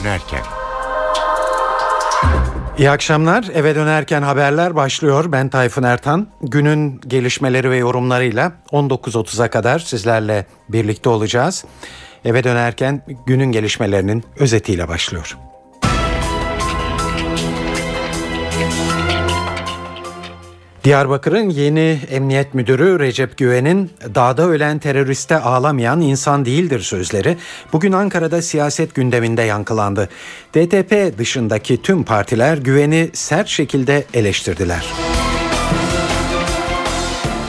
dönerken. İyi akşamlar. Eve dönerken haberler başlıyor. Ben Tayfun Ertan. Günün gelişmeleri ve yorumlarıyla 19.30'a kadar sizlerle birlikte olacağız. Eve dönerken günün gelişmelerinin özetiyle başlıyor. Diyarbakır'ın yeni emniyet müdürü Recep Güven'in "Dağda ölen teröriste ağlamayan insan değildir" sözleri bugün Ankara'da siyaset gündeminde yankılandı. DTP dışındaki tüm partiler Güven'i sert şekilde eleştirdiler.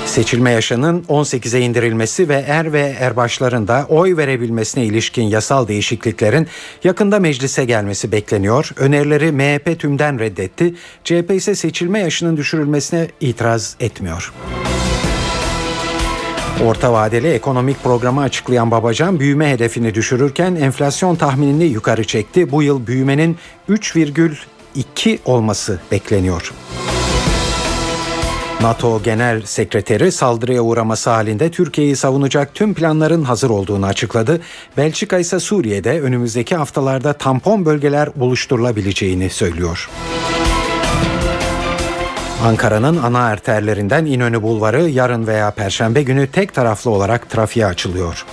Seçilme yaşının 18'e indirilmesi ve er ve erbaşların da oy verebilmesine ilişkin yasal değişikliklerin yakında meclise gelmesi bekleniyor. Önerileri MHP tümden reddetti. CHP ise seçilme yaşının düşürülmesine itiraz etmiyor. Orta vadeli ekonomik programı açıklayan Babacan büyüme hedefini düşürürken enflasyon tahminini yukarı çekti. Bu yıl büyümenin 3,2 olması bekleniyor. NATO Genel Sekreteri saldırıya uğraması halinde Türkiye'yi savunacak tüm planların hazır olduğunu açıkladı. Belçika ise Suriye'de önümüzdeki haftalarda tampon bölgeler oluşturulabileceğini söylüyor. Ankara'nın ana arterlerinden İnönü Bulvarı yarın veya Perşembe günü tek taraflı olarak trafiğe açılıyor.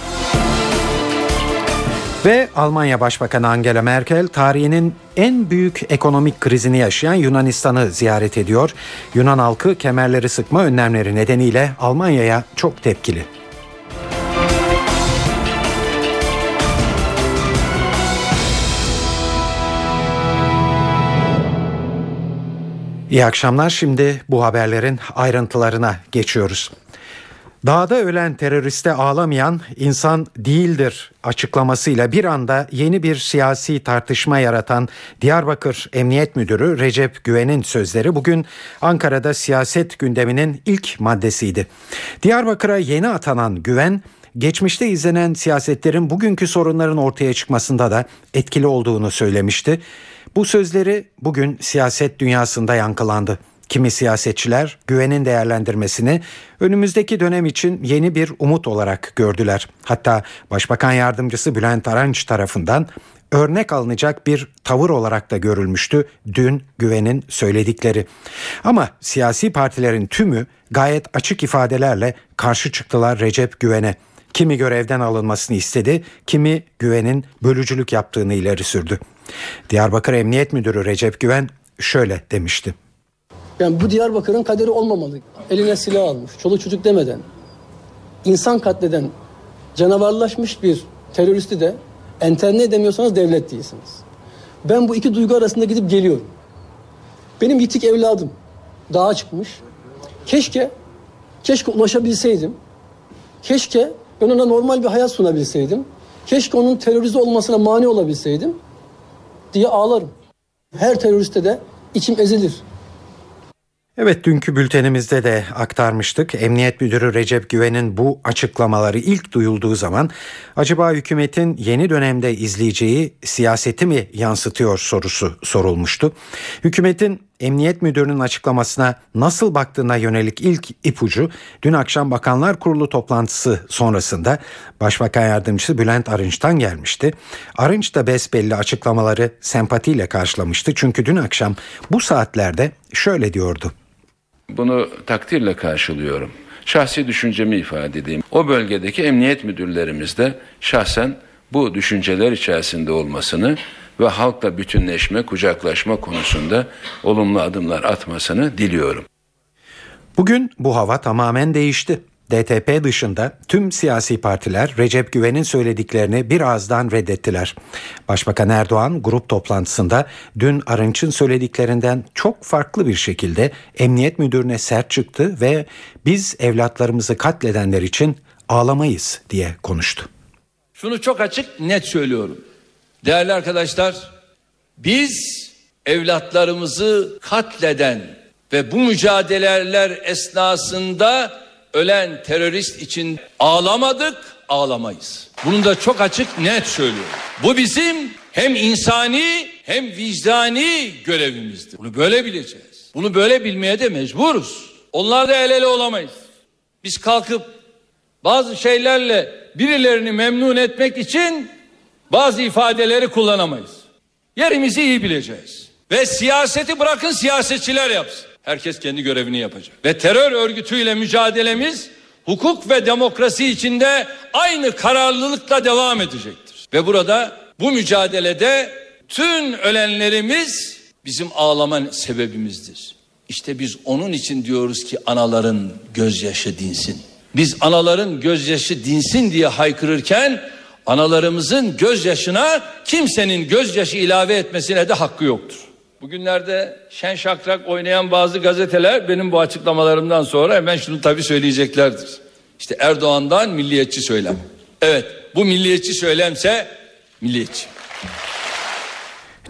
Ve Almanya Başbakanı Angela Merkel tarihinin en büyük ekonomik krizini yaşayan Yunanistan'ı ziyaret ediyor. Yunan halkı kemerleri sıkma önlemleri nedeniyle Almanya'ya çok tepkili. İyi akşamlar. Şimdi bu haberlerin ayrıntılarına geçiyoruz. Dağda ölen teröriste ağlamayan insan değildir açıklamasıyla bir anda yeni bir siyasi tartışma yaratan Diyarbakır Emniyet Müdürü Recep Güven'in sözleri bugün Ankara'da siyaset gündeminin ilk maddesiydi. Diyarbakır'a yeni atanan Güven, geçmişte izlenen siyasetlerin bugünkü sorunların ortaya çıkmasında da etkili olduğunu söylemişti. Bu sözleri bugün siyaset dünyasında yankılandı. Kimi siyasetçiler Güven'in değerlendirmesini önümüzdeki dönem için yeni bir umut olarak gördüler. Hatta Başbakan Yardımcısı Bülent Arınç tarafından örnek alınacak bir tavır olarak da görülmüştü dün Güven'in söyledikleri. Ama siyasi partilerin tümü gayet açık ifadelerle karşı çıktılar Recep Güven'e. Kimi görevden alınmasını istedi, kimi Güven'in bölücülük yaptığını ileri sürdü. Diyarbakır Emniyet Müdürü Recep Güven şöyle demişti. Yani bu Diyarbakır'ın kaderi olmamalı. Eline silah almış, çoluk çocuk demeden, insan katleden, canavarlaşmış bir teröristi de enterne edemiyorsanız devlet değilsiniz. Ben bu iki duygu arasında gidip geliyorum. Benim yitik evladım dağa çıkmış. Keşke ulaşabilseydim. Keşke ben ona normal bir hayat sunabilseydim. Keşke onun terörist olmasına mani olabilseydim diye ağlarım. Her teröriste de içim ezilir. Evet, dünkü bültenimizde de aktarmıştık. Emniyet Müdürü Recep Güven'in bu açıklamaları ilk duyulduğu zaman acaba hükümetin yeni dönemde izleyeceği siyaseti mi yansıtıyor sorusu sorulmuştu. Hükümetin Emniyet Müdürü'nün açıklamasına nasıl baktığına yönelik ilk ipucu dün akşam Bakanlar Kurulu toplantısı sonrasında Başbakan Yardımcısı Bülent Arınç'tan gelmişti. Arınç da besbelli açıklamaları sempatiyle karşılamıştı. Çünkü dün akşam bu saatlerde şöyle diyordu. Bunu takdirle karşılıyorum. Şahsi düşüncemi ifade edeyim. O bölgedeki emniyet müdürlerimiz de şahsen bu düşünceler içerisinde olmasını ve halkla bütünleşme, kucaklaşma konusunda olumlu adımlar atmasını diliyorum. Bugün bu hava tamamen değişti. DTP dışında tüm siyasi partiler Recep Güven'in söylediklerini bir ağızdan reddettiler. Başbakan Erdoğan grup toplantısında dün Arınç'ın söylediklerinden çok farklı bir şekilde emniyet müdürüne sert çıktı ve biz evlatlarımızı katledenler için ağlamayız diye konuştu. Şunu çok açık net söylüyorum. Değerli arkadaşlar, biz evlatlarımızı katleden ve bu mücadeleler esnasında ölen terörist için ağlamadık, ağlamayız. Bunu da çok açık, net söylüyorum. Bu bizim hem insani hem vicdani görevimizdir. Bunu böyle bileceğiz. Bunu böyle bilmeye de mecburuz. Onlarla el ele olamayız. Biz kalkıp bazı şeylerle birilerini memnun etmek için bazı ifadeleri kullanamayız. Yerimizi iyi bileceğiz. Ve siyaseti bırakın siyasetçiler yapsın. Herkes kendi görevini yapacak. Ve terör örgütüyle mücadelemiz hukuk ve demokrasi içinde aynı kararlılıkla devam edecektir. Ve burada bu mücadelede tüm ölenlerimiz bizim ağlama sebebimizdir. İşte biz onun için diyoruz ki anaların gözyaşı dinsin. Biz anaların gözyaşı dinsin diye haykırırken analarımızın gözyaşına kimsenin gözyaşı ilave etmesine de hakkı yoktur. Bugünlerde şen şakrak oynayan bazı gazeteler benim bu açıklamalarımdan sonra hemen şunu tabii söyleyeceklerdir. İşte Erdoğan'dan milliyetçi söylem. Evet, bu milliyetçi söylemse milliyetçi.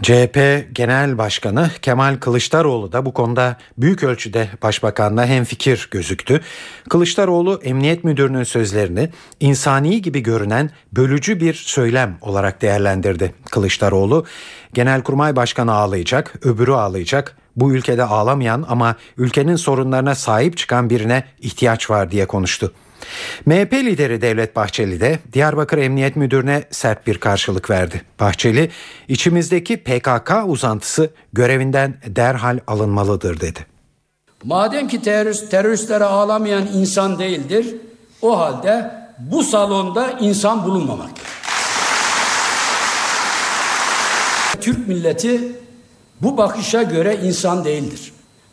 CHP Genel Başkanı Kemal Kılıçdaroğlu da bu konuda büyük ölçüde Başbakan'la hemfikir gözüktü. Kılıçdaroğlu Emniyet Müdürü'nün sözlerini insani gibi görünen bölücü bir söylem olarak değerlendirdi. Kılıçdaroğlu, Genelkurmay Başkanı ağlayacak, öbürü ağlayacak, bu ülkede ağlamayan ama ülkenin sorunlarına sahip çıkan birine ihtiyaç var diye konuştu. MHP lideri Devlet Bahçeli de Diyarbakır Emniyet Müdürü'ne sert bir karşılık verdi. Bahçeli, içimizdeki PKK uzantısı görevinden derhal alınmalıdır dedi. Madem ki teröristlere ağlamayan insan değildir, o halde bu salonda insan bulunmamaktır. Türk milleti bu bakışa göre insan değildir.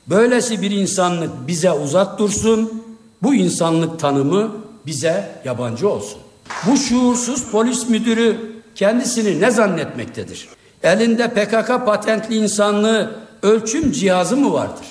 Böylesi bir insanlık bize uzak dursun. Bu insanlık tanımı bize yabancı olsun. Bu şuursuz polis müdürü kendisini ne zannetmektedir? Elinde PKK patentli insanlığı ölçüm cihazı mı vardır?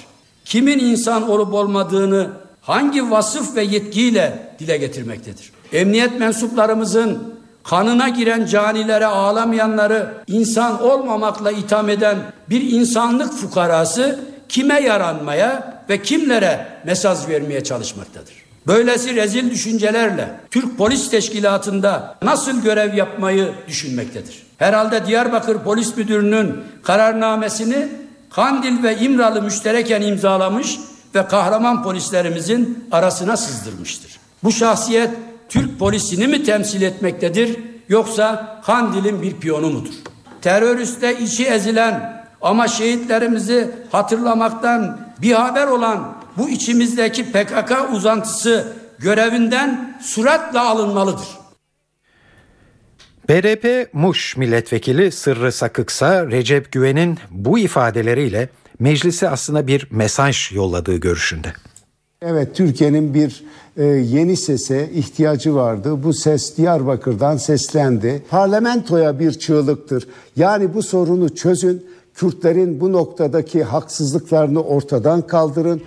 Kimin insan olup olmadığını hangi vasıf ve yetkiyle dile getirmektedir? Emniyet mensuplarımızın kanına giren canilere ağlamayanları insan olmamakla itham eden bir insanlık fukarası kime yaranmaya ve kimlere mesaj vermeye çalışmaktadır? Böylesi rezil düşüncelerle Türk Polis Teşkilatı'nda nasıl görev yapmayı düşünmektedir? Herhalde Diyarbakır Polis Müdürü'nün kararnamesini Kandil ve İmralı müştereken imzalamış ve kahraman polislerimizin arasına sızdırmıştır. Bu şahsiyet Türk polisini mi temsil etmektedir yoksa Kandil'in bir piyonu mudur? Teröriste içi ezilen ama şehitlerimizi hatırlamaktan bir haber olan bu içimizdeki PKK uzantısı görevinden süratle alınmalıdır. BDP Muş Milletvekili Sırrı Sakık'sa Recep Güven'in bu ifadeleriyle meclise aslında bir mesaj yolladığı görüşünde. Evet, Türkiye'nin bir yeni sese ihtiyacı vardı. Bu ses Diyarbakır'dan seslendi. Parlamentoya bir çığlıktır. Yani bu sorunu çözün. Kürtlerin bu noktadaki haksızlıklarını ortadan kaldırın.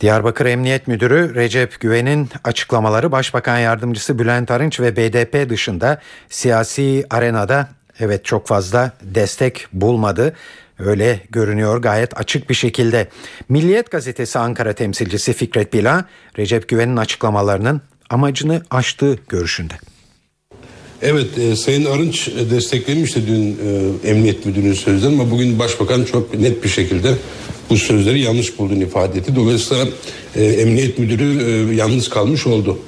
Diyarbakır Emniyet Müdürü Recep Güven'in açıklamaları Başbakan Yardımcısı Bülent Arınç ve BDP dışında siyasi arenada evet çok fazla destek bulmadı. Öyle görünüyor gayet açık bir şekilde. Milliyet Gazetesi Ankara temsilcisi Fikret Bila, Recep Güven'in açıklamalarının amacını aştığı görüşünde. Evet, Sayın Arınç desteklemişti dün Emniyet Müdürü'nün sözlerini ama bugün Başbakan çok net bir şekilde bu sözleri yanlış bulduğunu ifade etti. Dolayısıyla Emniyet Müdürü yalnız kalmış oldu.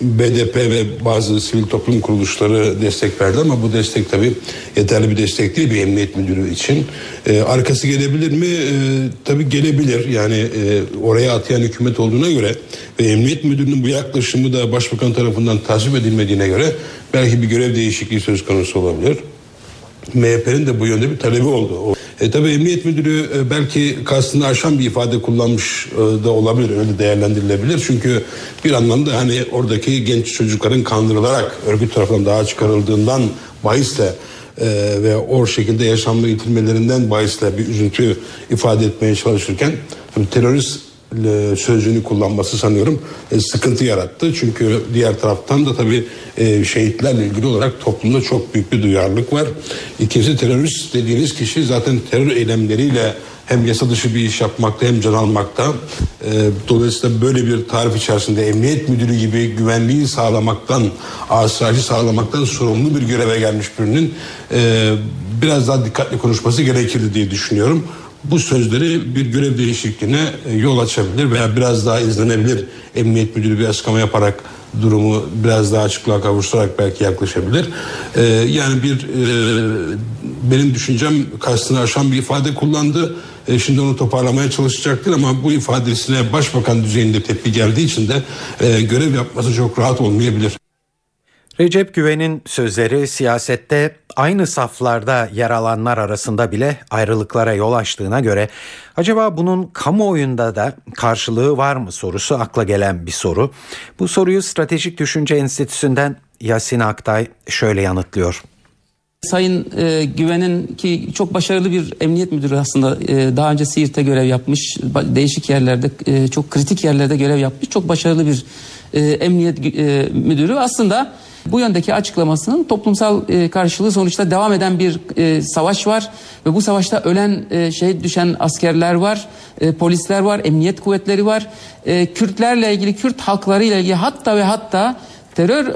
BDP ve bazı sivil toplum kuruluşları destek verdi ama bu destek tabii yeterli bir destek değil bir emniyet müdürü için. Arkası gelebilir mi? Tabii gelebilir. Yani oraya atayan hükümet olduğuna göre ve emniyet müdürünün bu yaklaşımı da başbakan tarafından tasvip edilmediğine göre belki bir görev değişikliği söz konusu olabilir. MHP'nin de bu yönde bir talebi oldu. Tabii emniyet müdürü belki kastını aşan bir ifade kullanmış da olabilir, öyle değerlendirilebilir. Çünkü bir anlamda hani oradaki genç çocukların kandırılarak örgüt tarafından daha çıkarıldığından bahisle ve o şekilde yaşamla yitilmelerinden bahisle bir üzüntü ifade etmeye çalışırken tabii terörist sözcüğünü kullanması sanıyorum sıkıntı yarattı. Çünkü diğer taraftan da tabii şehitlerle ilgili olarak toplumda çok büyük bir duyarlılık var. İkincisi, terörist dediğiniz kişi zaten terör eylemleriyle hem yasa dışı bir iş yapmakta hem can almakta. Dolayısıyla böyle bir tarif içerisinde emniyet müdürü gibi güvenliği sağlamaktan, asayişi sağlamaktan sorumlu bir göreve gelmiş birinin biraz daha dikkatli konuşması gerekirdi diye düşünüyorum. bu sözleri bir görev değişikliğine yol açabilir veya biraz daha izlenebilir. Emniyet Müdürü bir açıklama yaparak durumu biraz daha açıklığa kavuşturarak belki yaklaşabilir. Yani benim düşüncem kastını aşan bir ifade kullandı. Şimdi onu toparlamaya çalışacaktır ama bu ifadesine başbakan düzeyinde tepki geldiği için de görev yapması çok rahat olmayabilir. Recep Güven'in sözleri siyasette aynı saflarda yer alanlar arasında bile ayrılıklara yol açtığına göre acaba bunun kamuoyunda da karşılığı var mı sorusu akla gelen bir soru. Bu soruyu Stratejik Düşünce Enstitüsü'nden Yasin Aktay şöyle yanıtlıyor. Sayın Güven'in ki çok başarılı bir emniyet müdürü aslında daha önce Siirt'te görev yapmış, değişik yerlerde çok kritik yerlerde görev yapmış, çok başarılı bir emniyet müdürü aslında. Bu yöndeki açıklamasının toplumsal karşılığı sonuçta devam eden bir savaş var ve bu savaşta ölen, şehit düşen askerler var, polisler var, emniyet kuvvetleri var. Kürtlerle ilgili, Kürt halklarıyla ilgili hatta ve hatta terör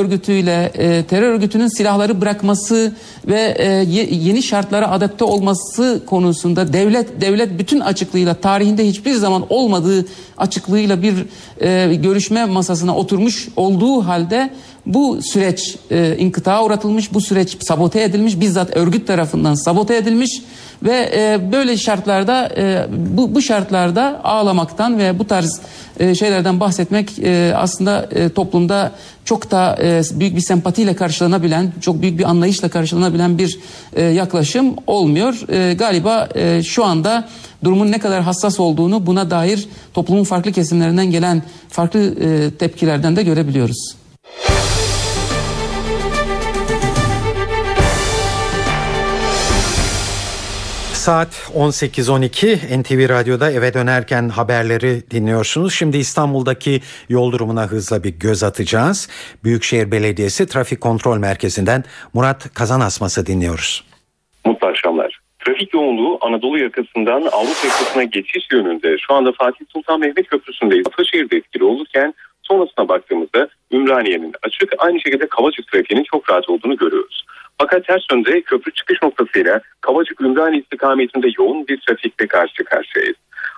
örgütüyle, terör örgütünün silahları bırakması ve yeni şartlara adapte olması konusunda devlet bütün açıklığıyla, tarihinde hiçbir zaman olmadığı açıklığıyla bir görüşme masasına oturmuş olduğu halde bu süreç inkıtağa uğratılmış, bu süreç sabote edilmiş, bizzat örgüt tarafından sabote edilmiş ve böyle şartlarda bu şartlarda ağlamaktan ve bu tarz şeylerden bahsetmek aslında toplumda çok da büyük bir sempatiyle karşılanabilen, çok büyük bir anlayışla karşılanabilen bir yaklaşım olmuyor. Galiba şu anda durumun ne kadar hassas olduğunu buna dair toplumun farklı kesimlerinden gelen farklı tepkilerden de görebiliyoruz. Saat 18.12 NTV Radyo'da eve dönerken haberleri dinliyorsunuz. Şimdi İstanbul'daki yol durumuna hızla bir göz atacağız. Büyükşehir Belediyesi Trafik Kontrol Merkezi'nden Murat Kazan Asması dinliyoruz. Mutlu akşamlar. Trafik yoğunluğu Anadolu yakasından Avrupa yakasına geçiş yönünde. Şu anda Fatih Sultan Mehmet Köprüsü'ndeyiz. Ataşehir'de etkili olurken sonrasına baktığımızda Ümraniye'nin açık, aynı şekilde Kavacık trafiğinin çok rahat olduğunu görüyoruz. Fakat ters yönde köprü çıkış noktasıyla Kavacık-Ümraniye istikametinde yoğun bir trafikle karşı karşıyayız.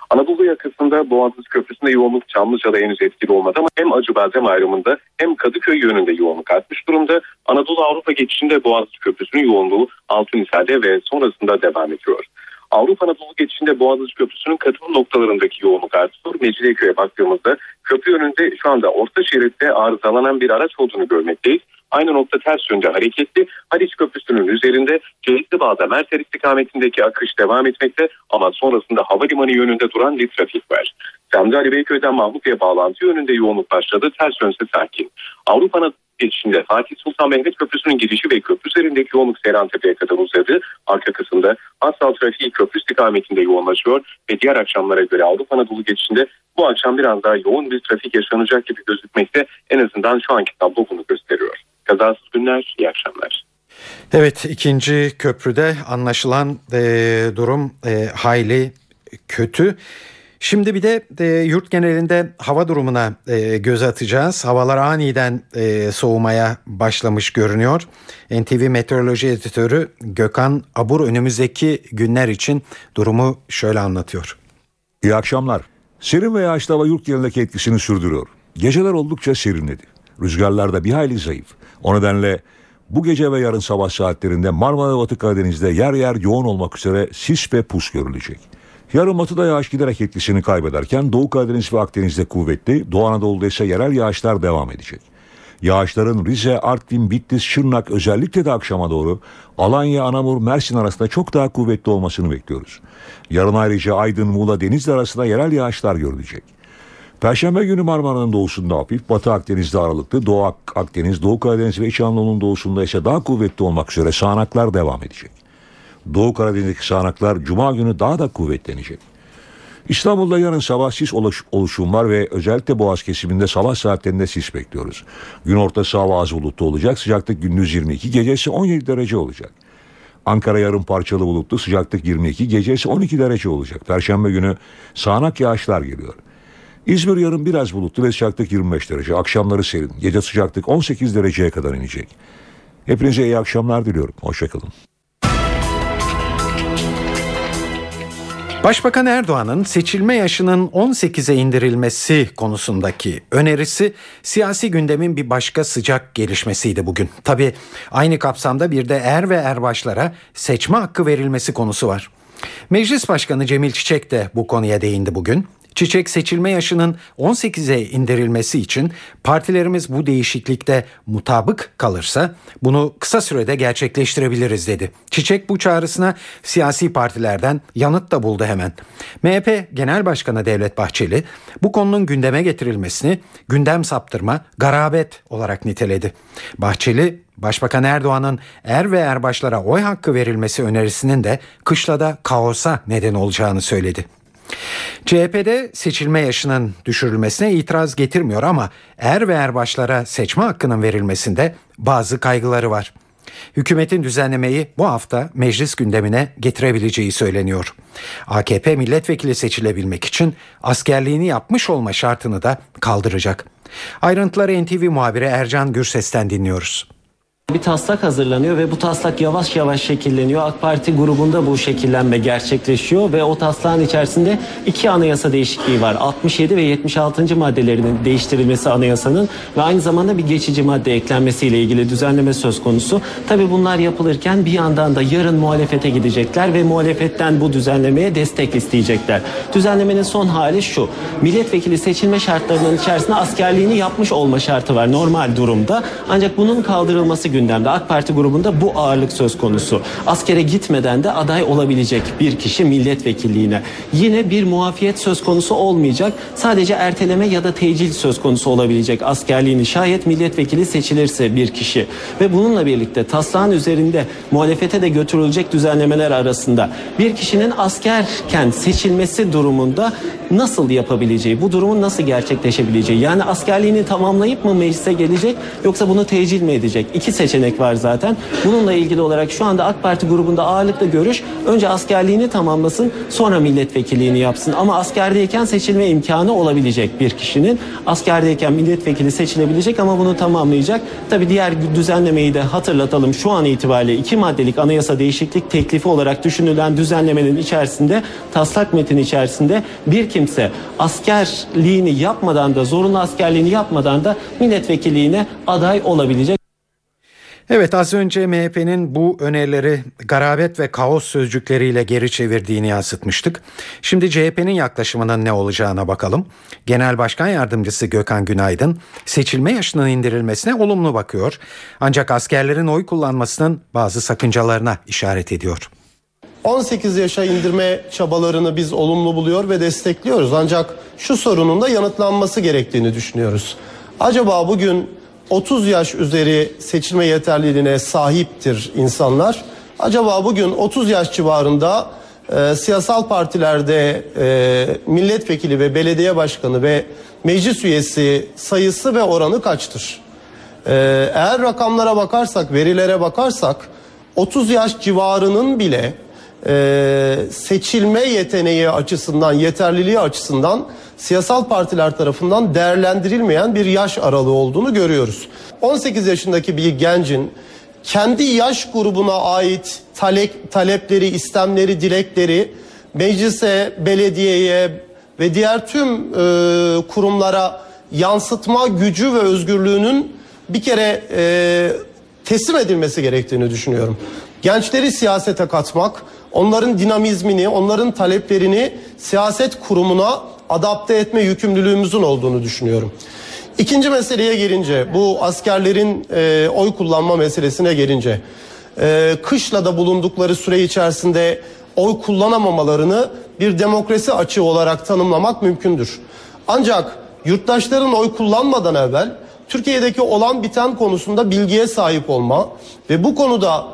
Anadolu yakasında Boğaziçi Köprüsü'nde yoğunluk Çamlıca'da henüz etkili olmadı ama hem Acıbadem ayrımında hem Kadıköy yönünde yoğunluk artmış durumda. Anadolu-Avrupa geçişinde Boğaziçi Köprüsü'nün yoğunluğu Altunhisar'da ve sonrasında devam ediyor. Avrupa-Anadolu geçişinde Boğaziçi Köprüsü'nün katılım noktalarındaki yoğunluk artıyor. Mecidiyeköy'e baktığımızda köprü önünde şu anda orta şeritte arızalanan bir araç olduğunu görmekteyiz. Aynı nokta ters yönde hareketli. Haliç Köprüsü'nün üzerinde Ceyitli Bağ'da Merter istikametindeki akış devam etmekte ama sonrasında havalimanı yönünde duran bir trafik var. Semdi Ali Beyköy'den Mahmutlu'ya bağlantı yönünde yoğunluk başladı. Ters yönse sakin. Avrupa'nın geçişinde Fatih Sultan Mehmet Köprüsü'nün girişi ve köprü üzerindeki yoğunluk Seyrantepe'ye kadar uzadı. Arka kısımda asfal trafiği köprü istikametinde yoğunlaşıyor ve diğer akşamlara göre Avrupa Anadolu geçişinde bu akşam biraz daha yoğun bir trafik yaşanacak gibi gözükmekte. En azından şu anki tablo bunu gösteriyor. Kazasız günler, iyi akşamlar. Evet, ikinci köprüde anlaşılan durum hayli kötü. Şimdi bir de yurt genelinde hava durumuna göz atacağız. Havalar aniden soğumaya başlamış görünüyor. NTV Meteoroloji Editörü Gökhan Abur önümüzdeki günler için durumu şöyle anlatıyor. İyi akşamlar. Serin ve yağışlı hava yurt genelindeki etkisini sürdürüyor. Geceler oldukça serinledi. Rüzgarlar da bir hayli zayıf. O nedenle bu gece ve yarın sabah saatlerinde Marmara ve Batı Karadeniz'de yer yer yoğun olmak üzere sis ve pus görülecek. Yarın batıda yağış giderek etkisini kaybederken Doğu Karadeniz ve Akdeniz'de kuvvetli, Doğu Anadolu'da ise yerel yağışlar devam edecek. Yağışların Rize, Artvin, Bitlis, Şırnak, özellikle de akşama doğru Alanya, Anamur, Mersin arasında çok daha kuvvetli olmasını bekliyoruz. Yarın ayrıca Aydın, Muğla, Denizli arasında yerel yağışlar görülecek. Perşembe günü Marmara'nın doğusunda hafif, Batı Akdeniz'de aralıklı, Doğu Akdeniz, Doğu Karadeniz ve İç Anadolu'nun doğusunda ise daha kuvvetli olmak üzere sağanaklar devam edecek. Doğu Karadeniz'deki sağanaklar Cuma günü daha da kuvvetlenecek. İstanbul'da yarın sabah sis oluşum var ve özellikle Boğaz kesiminde sabah saatlerinde sis bekliyoruz. Gün ortası hava az bulutlu olacak, sıcaklık gündüz 22, gecesi 17 derece olacak. Ankara yarın parçalı bulutlu, sıcaklık 22, gecesi 12 derece olacak. Perşembe günü sağanak yağışlar geliyor. İzmir yarın biraz bulutlu ve sıcaklık 25 derece. Akşamları serin, gece sıcaklık 18 dereceye kadar inecek. Hepinize iyi akşamlar diliyorum. Hoşçakalın. Başbakan Erdoğan'ın seçilme yaşının 18'e indirilmesi konusundaki önerisi siyasi gündemin bir başka sıcak gelişmesiydi bugün. Tabii aynı kapsamda bir de er ve erbaşlara seçme hakkı verilmesi konusu var. Meclis Başkanı Cemil Çiçek de bu konuya değindi bugün. Çiçek seçilme yaşının 18'e indirilmesi için partilerimiz bu değişiklikte mutabık kalırsa bunu kısa sürede gerçekleştirebiliriz dedi. Çiçek bu çağrısına siyasi partilerden yanıt da buldu hemen. MHP Genel Başkanı Devlet Bahçeli bu konunun gündeme getirilmesini gündem saptırma, garabet olarak niteledi. Bahçeli, Başbakan Erdoğan'ın er ve erbaşlara oy hakkı verilmesi önerisinin de kışlada kaosa neden olacağını söyledi. CHP'de seçilme yaşının düşürülmesine itiraz getirmiyor ama er ve erbaşlara seçme hakkının verilmesinde bazı kaygıları var. Hükümetin düzenlemeyi bu hafta meclis gündemine getirebileceği söyleniyor. AKP milletvekili seçilebilmek için askerliğini yapmış olma şartını da kaldıracak. Ayrıntıları NTV muhabiri Ercan Gürses'ten dinliyoruz. Bir taslak hazırlanıyor ve bu taslak yavaş yavaş şekilleniyor. AK Parti grubunda bu şekillenme gerçekleşiyor ve o taslağın içerisinde iki anayasa değişikliği var. 67 ve 76. maddelerinin değiştirilmesi anayasanın ve aynı zamanda bir geçici madde eklenmesiyle ilgili düzenleme söz konusu. Tabii bunlar yapılırken bir yandan da yarın muhalefete gidecekler ve muhalefetten bu düzenlemeye destek isteyecekler. Düzenlemenin son hali şu: milletvekili seçilme şartlarının içerisinde askerliğini yapmış olma şartı var normal durumda. Ancak bunun kaldırılması gündemde. AK Parti grubunda bu ağırlık söz konusu. Askere gitmeden de aday olabilecek bir kişi milletvekilliğine. Yine bir muafiyet söz konusu olmayacak. Sadece erteleme ya da tecil söz konusu olabilecek askerliğini şayet milletvekili seçilirse bir kişi. Ve bununla birlikte taslağın üzerinde muhalefete de götürülecek düzenlemeler arasında bir kişinin askerken seçilmesi durumunda nasıl yapabileceği, bu durumun nasıl gerçekleşebileceği, yani askerliğini tamamlayıp mı meclise gelecek yoksa bunu tecil mi edecek? İki seçenek var zaten. Bununla ilgili olarak şu anda AK Parti grubunda ağırlıklı görüş önce askerliğini tamamlasın sonra milletvekilliğini yapsın, ama askerdeyken seçilme imkanı olabilecek bir kişinin, askerdeyken milletvekili seçilebilecek ama bunu tamamlayacak. Tabii diğer düzenlemeyi de hatırlatalım. Şu an itibariyle 2 maddelik anayasa değişiklik teklifi olarak düşünülen düzenlemenin içerisinde, taslak metni içerisinde bir kimse askerliğini yapmadan da, zorunlu askerliğini yapmadan da milletvekilliğine aday olabilecek. Evet, az önce MHP'nin bu önerileri garabet ve kaos sözcükleriyle geri çevirdiğini yansıtmıştık. Şimdi CHP'nin yaklaşımının ne olacağına bakalım. Genel Başkan Yardımcısı Gökhan Günaydın seçilme yaşının indirilmesine olumlu bakıyor. Ancak askerlerin oy kullanmasının bazı sakıncalarına işaret ediyor. 18 yaşa indirme çabalarını biz olumlu buluyor ve destekliyoruz. Ancak şu sorunun da yanıtlanması gerektiğini düşünüyoruz. Acaba bugün 30 yaş üzeri seçilme yeterliliğine sahiptir insanlar. Acaba bugün 30 yaş civarında siyasal partilerde milletvekili ve belediye başkanı ve meclis üyesi sayısı ve oranı kaçtır? Eğer rakamlara bakarsak, verilere bakarsak 30 yaş civarının bile seçilme yeteneği açısından, yeterliliği açısından siyasal partiler tarafından değerlendirilmeyen bir yaş aralığı olduğunu görüyoruz. 18 yaşındaki bir gencin kendi yaş grubuna ait talepleri, istemleri, dilekleri meclise, belediyeye ve diğer tüm kurumlara yansıtma gücü ve özgürlüğünün bir kere teslim edilmesi gerektiğini düşünüyorum. Gençleri siyasete katmak, onların dinamizmini, onların taleplerini siyaset kurumuna adapte etme yükümlülüğümüzün olduğunu düşünüyorum. İkinci meseleye gelince, bu askerlerin oy kullanma meselesine gelince, kışlada bulundukları süre içerisinde oy kullanamamalarını bir demokrasi açığı olarak tanımlamak mümkündür. Ancak yurttaşların oy kullanmadan evvel Türkiye'deki olan biten konusunda bilgiye sahip olma ve bu konuda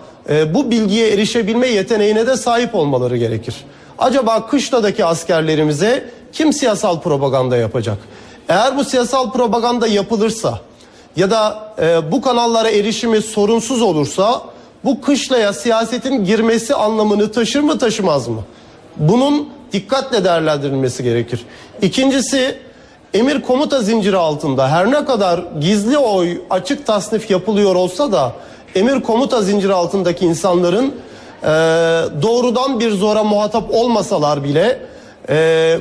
bu bilgiye erişebilme yeteneğine de sahip olmaları gerekir. Acaba kışladaki askerlerimize kim siyasal propaganda yapacak? Eğer bu siyasal propaganda yapılırsa ya da bu kanallara erişimi sorunsuz olursa bu kışlaya siyasetin girmesi anlamını taşır mı, taşımaz mı? Bunun dikkatle değerlendirilmesi gerekir. İkincisi, emir komuta zinciri altında her ne kadar gizli oy, açık tasnif yapılıyor olsa da emir komuta zinciri altındaki insanların doğrudan bir zora muhatap olmasalar bile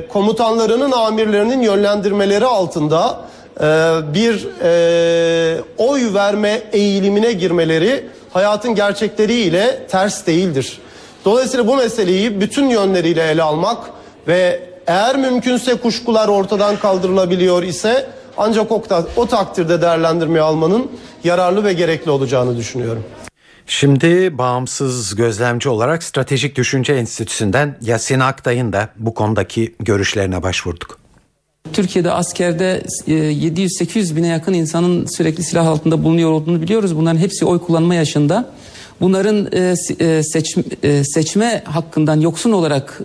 komutanlarının, amirlerinin yönlendirmeleri altında bir oy verme eğilimine girmeleri hayatın gerçekleriyle ters değildir. Dolayısıyla bu meseleyi bütün yönleriyle ele almak ve eğer mümkünse kuşkular ortadan kaldırılabiliyor ise ancak o takdirde değerlendirmeye almanın yararlı ve gerekli olacağını düşünüyorum. Şimdi bağımsız gözlemci olarak Stratejik Düşünce Enstitüsü'nden Yasin Aktay'ın da bu konudaki görüşlerine başvurduk. Türkiye'de askerde 700-800 bine yakın insanın sürekli silah altında bulunuyor olduğunu biliyoruz. Bunların hepsi oy kullanma yaşında. Bunların seçme hakkından yoksun olarak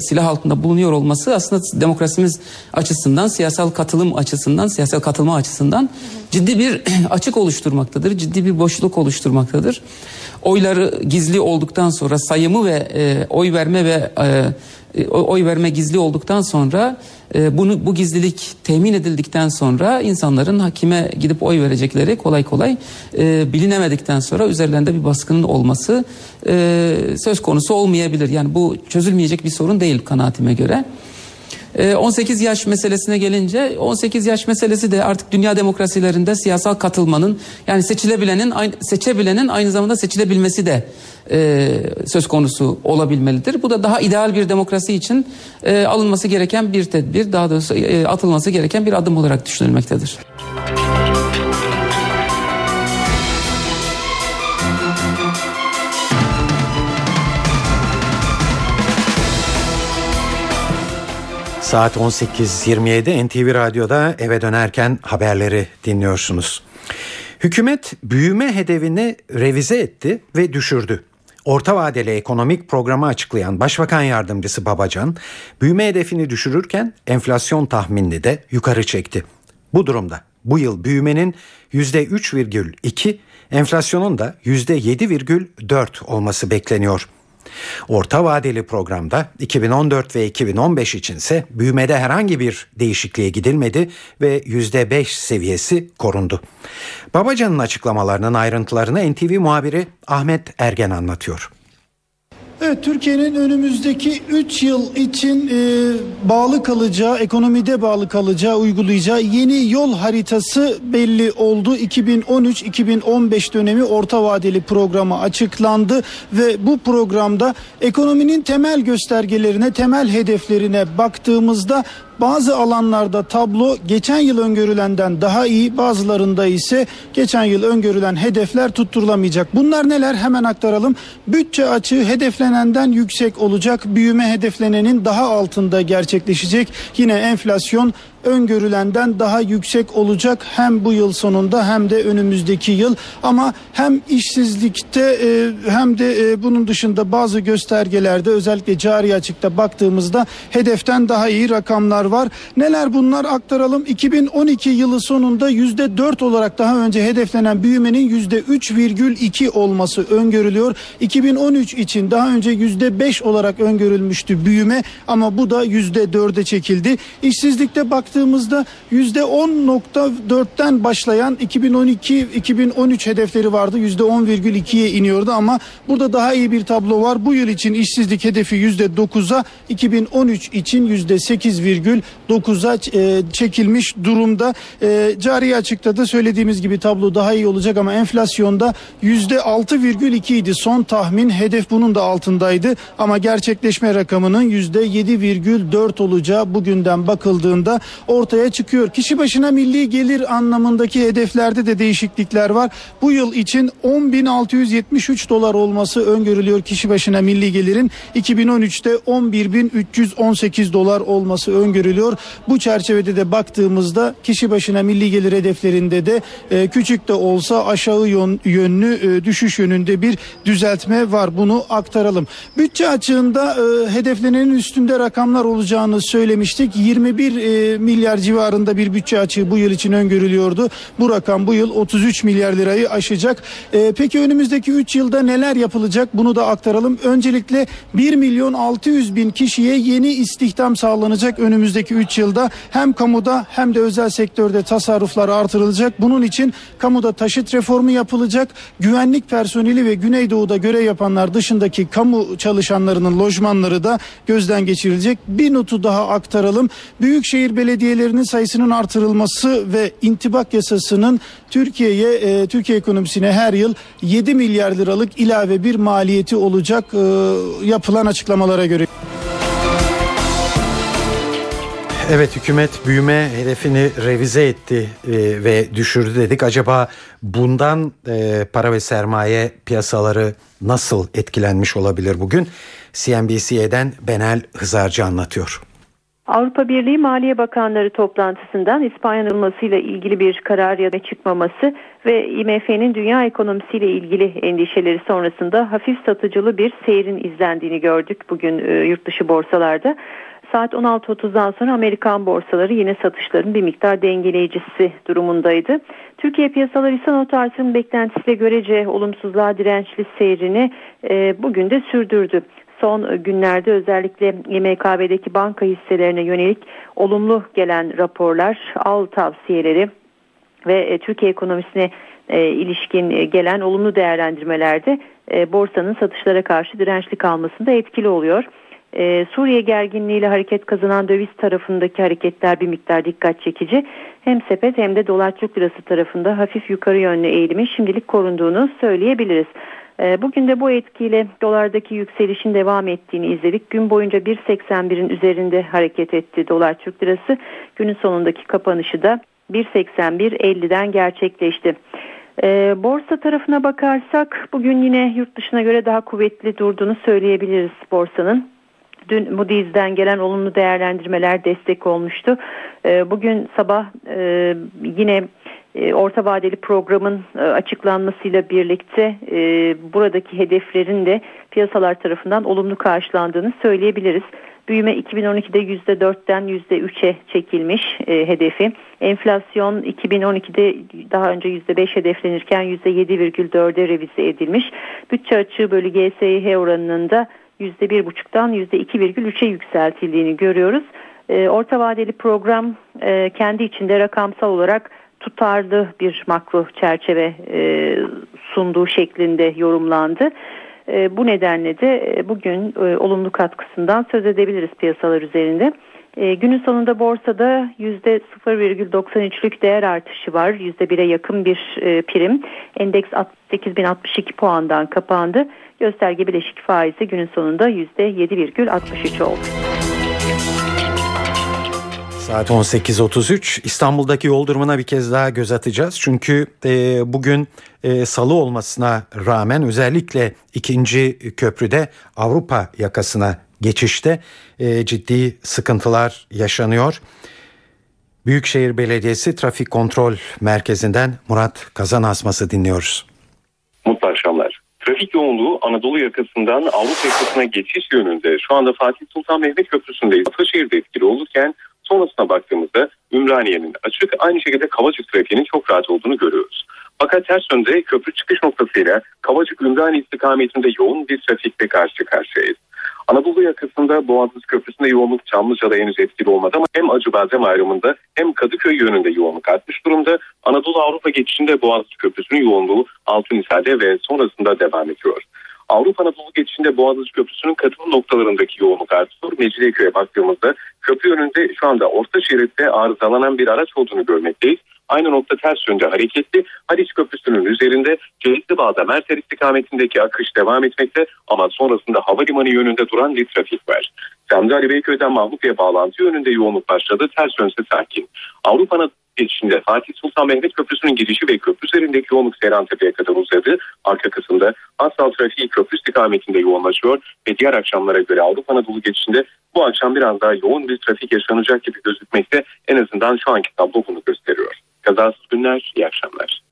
silah altında bulunuyor olması aslında demokrasimiz açısından, siyasal katılma açısından ciddi bir açık oluşturmaktadır. Ciddi bir boşluk oluşturmaktadır. Oyları gizli olduktan sonra sayımı ve oy verme gizli olduktan sonra bu gizlilik temin edildikten sonra insanların kime gidip oy verecekleri kolay kolay bilinemedikten sonra üzerlerinde bir baskının olması söz konusu olmayabilir. Yani bu çözülmeyecek bir sorun değil kanaatime göre. 18 yaş meselesine gelince, 18 yaş meselesi de artık dünya demokrasilerinde siyasal katılmanın, yani seçebilenin aynı zamanda seçilebilmesi de söz konusu olabilmelidir. Bu da daha ideal bir demokrasi için alınması gereken bir tedbir, daha doğrusu atılması gereken bir adım olarak düşünülmektedir. Saat 18.27 NTV Radyo'da eve dönerken haberleri dinliyorsunuz. Hükümet büyüme hedefini revize etti ve düşürdü. Orta vadeli ekonomik programı açıklayan Başbakan Yardımcısı Babacan, büyüme hedefini düşürürken enflasyon tahminini de yukarı çekti. Bu durumda bu yıl büyümenin %3,2, enflasyonun da %7,4 olması bekleniyor. Orta vadeli programda 2014 ve 2015 içinse büyümede herhangi bir değişikliğe gidilmedi ve %5 seviyesi korundu. Babacan'ın açıklamalarının ayrıntılarını NTV muhabiri Ahmet Ergen anlatıyor. Evet, Türkiye'nin önümüzdeki 3 yıl için bağlı kalacağı, ekonomide bağlı kalacağı, uygulayacağı yeni yol haritası belli oldu. 2013-2015 dönemi orta vadeli programı açıklandı ve bu programda ekonominin temel göstergelerine, temel hedeflerine baktığımızda bazı alanlarda tablo geçen yıl öngörülenden daha iyi, bazılarında ise geçen yıl öngörülen hedefler tutturulamayacak. Bunlar neler? Hemen aktaralım. Bütçe açığı hedeflenenden yüksek olacak. Büyüme hedeflenenin daha altında gerçekleşecek. Yine enflasyon öngörülenden daha yüksek olacak hem bu yıl sonunda hem de önümüzdeki yıl, ama hem işsizlikte hem de bunun dışında bazı göstergelerde, özellikle cari açıkta baktığımızda hedeften daha iyi rakamlar var. Neler bunlar, aktaralım. 2012 yılı sonunda %4 olarak daha önce hedeflenen büyümenin %3,2 olması öngörülüyor. 2013 için daha önce %5 olarak öngörülmüştü büyüme, ama bu da %4'e çekildi. İşsizlikte baktığımızda %10,4'ten başlayan 2012-2013 hedefleri vardı. %10,2'ye iniyordu, ama burada daha iyi bir tablo var. Bu yıl için işsizlik hedefi %9'a, 2013 için %8,9'a çekilmiş durumda. Cari açıkta da söylediğimiz gibi tablo daha iyi olacak, ama enflasyonda %6,2 idi son tahmin. Hedef bunun da altındaydı, ama gerçekleşme rakamının %7,4 olacağı bugünden bakıldığında ortaya çıkıyor. Kişi başına milli gelir anlamındaki hedeflerde de değişiklikler var. Bu yıl için 10.673 dolar olması öngörülüyor kişi başına milli gelirin. 2013'te 11.318 dolar olması öngörülüyor. Bu çerçevede de baktığımızda kişi başına milli gelir hedeflerinde de küçük de olsa aşağı yönlü, düşüş yönünde bir düzeltme var. Bunu aktaralım. Bütçe açığında hedeflenenin üstünde rakamlar olacağını söylemiştik. 21 milyon milyar civarında bir bütçe açığı bu yıl için öngörülüyordu. Bu rakam bu yıl 33 milyar lirayı aşacak. Peki önümüzdeki 3 yılda neler yapılacak? Bunu da aktaralım. Öncelikle 1.600.000 kişiye yeni istihdam sağlanacak önümüzdeki 3 yılda. Hem kamuda hem de özel sektörde tasarruflar artırılacak. Bunun için kamuda taşıt reformu yapılacak. Güvenlik personeli ve Güneydoğu'da görev yapanlar dışındaki kamu çalışanlarının lojmanları da gözden geçirilecek. Bir notu daha aktaralım. Büyükşehir belediyelerinin sayısının artırılması ve intibak yasasının Türkiye ekonomisine her yıl 7 milyar liralık ilave bir maliyeti olacak yapılan açıklamalara göre. Evet, hükümet büyüme hedefini revize etti ve düşürdü dedik. Acaba bundan para ve sermaye piyasaları nasıl etkilenmiş olabilir bugün? CNBC'den Benel Hızarcı anlatıyor. Avrupa Birliği Maliye Bakanları toplantısından İspanya'nın olmasıyla ilgili bir karar ya da çıkmaması ve IMF'nin dünya ekonomisiyle ilgili endişeleri sonrasında hafif satıcılı bir seyrin izlendiğini gördük bugün yurtdışı borsalarda. Saat 16.30'dan sonra Amerikan borsaları yine satışların bir miktar dengeleyicisi durumundaydı. Türkiye piyasaları ise not artırım beklentisiyle görece olumsuzluğa dirençli seyrini bugün de sürdürdü. Son günlerde özellikle YMKB'deki banka hisselerine yönelik olumlu gelen raporlar, al tavsiyeleri ve Türkiye ekonomisine ilişkin gelen olumlu değerlendirmelerde borsanın satışlara karşı dirençli kalmasında etkili oluyor. Suriye gerginliğiyle hareket kazanan döviz tarafındaki hareketler bir miktar dikkat çekici. Hem sepet hem de dolar Türk lirası tarafında hafif yukarı yönlü eğilimin şimdilik korunduğunu söyleyebiliriz. Bugün de bu etkiyle dolardaki yükselişin devam ettiğini izledik. Gün boyunca 1.81'in üzerinde hareket etti dolar Türk lirası. Günün sonundaki kapanışı da 1.81.50'den gerçekleşti. Borsa tarafına bakarsak bugün yine yurt dışına göre daha kuvvetli durduğunu söyleyebiliriz borsanın. Dün Moody's'den gelen olumlu değerlendirmeler destek olmuştu. Bugün sabah yine orta vadeli programın açıklanmasıyla birlikte buradaki hedeflerin de piyasalar tarafından olumlu karşılandığını söyleyebiliriz. Büyüme 2012'de %4'ten %3'e çekilmiş hedefi. Enflasyon 2012'de daha önce %5 hedeflenirken %7,4'e revize edilmiş. Bütçe açığı bölü GSYH oranının da %1,5'tan %2,3'e yükseltildiğini görüyoruz. Orta vadeli program kendi içinde rakamsal olarak tutarlı bir makro çerçeve sunduğu şeklinde yorumlandı. Bu nedenle de bugün olumlu katkısından söz edebiliriz piyasalar üzerinde. Günün sonunda borsada %0,93'lük değer artışı var. %1'e yakın bir prim. Endeks 68.062 puandan kapandı. Gösterge bileşik faizi günün sonunda %7,63 oldu. Saat 18.33. İstanbul'daki yol durumuna bir kez daha göz atacağız. Çünkü bugün salı olmasına rağmen özellikle ikinci köprüde Avrupa yakasına geçişte ciddi sıkıntılar yaşanıyor. Büyükşehir Belediyesi Trafik Kontrol Merkezi'nden Murat Kazan Asması dinliyoruz. Mutlu akşamlar. Trafik yoğunluğu Anadolu yakasından Avrupa yakasına geçiş yönünde. Şu anda Fatih Sultan Mehmet Köprüsü'ndeyiz. Ataşehir'de etkili olurken sonrasına baktığımızda Ümraniye'nin açık, aynı şekilde Kavacık trafiğinin çok rahat olduğunu görüyoruz. Fakat ters yönde köprü çıkış noktasıyla Kavacık-Ümraniye istikametinde yoğun bir trafikle karşı karşıyayız. Anadolu yakasında Boğaziçi Köprüsü'nde yoğunluk Çamlıca'da henüz etkili olmadı ama hem Acıbadem ayrımında hem Kadıköy yönünde yoğunluk artmış durumda. Anadolu Avrupa geçişinde Boğaziçi Köprüsü'nün yoğunluğu Altınhisar'da ve sonrasında devam ediyor. Avrupa Anadolu geçişinde Boğaziçi Köprüsü'nün katılım noktalarındaki yoğunluk artıyor. Mecidiyeköy'e baktığımızda köprü önünde şu anda orta şeritte arızalanan bir araç olduğunu görmekteyiz. Aynı nokta ters yönde hareketli. Haliç Köprüsü'nün üzerinde Ceyitli Bağ'da Merter istikametindeki akış devam etmekte ama sonrasında havalimanı yönünde duran bir trafik var. Gamze Ali Beyköy'den Mahmutlu'ya bağlantı yönünde yoğunluk başladı. Ters yönse sakin. Avrupa'nın geçişinde Fatih Sultan Mehmet Köprüsü'nün girişi ve köprü üzerindeki yoğunluk Seyrantepe'ye kadar uzadı. Arka kısımda asfalt trafiği köprü istikametinde yoğunlaşıyor ve diğer akşamlara göre Avrupa Anadolu geçişinde bu akşam biraz daha yoğun bir trafik yaşanacak gibi gözükmekte. En azından şu anki tablo bunu gösteriyor. Kazasız günler, iyi akşamlar.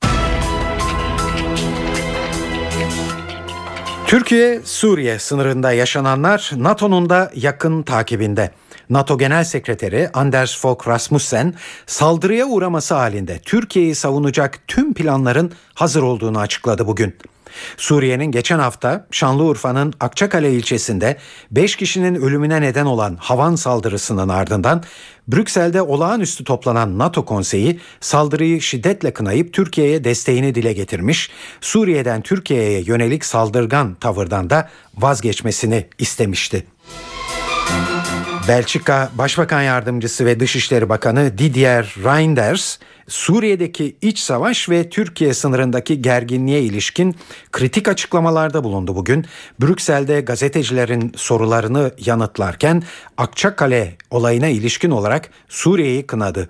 Türkiye-Suriye sınırında yaşananlar NATO'nun da yakın takibinde. NATO Genel Sekreteri Anders Fogh Rasmussen saldırıya uğraması halinde Türkiye'yi savunacak tüm planların hazır olduğunu açıkladı bugün. Suriye'nin geçen hafta Şanlıurfa'nın Akçakale ilçesinde 5 kişinin ölümüne neden olan havan saldırısının ardından Brüksel'de olağanüstü toplanan NATO konseyi saldırıyı şiddetle kınayıp Türkiye'ye desteğini dile getirmiş, Suriye'den Türkiye'ye yönelik saldırgan tavırdan da vazgeçmesini istemişti. Belçika Başbakan Yardımcısı ve Dışişleri Bakanı Didier Reinders, Suriye'deki iç savaş ve Türkiye sınırındaki gerginliğe ilişkin kritik açıklamalarda bulundu bugün. Brüksel'de gazetecilerin sorularını yanıtlarken Akçakale olayına ilişkin olarak Suriye'yi kınadı.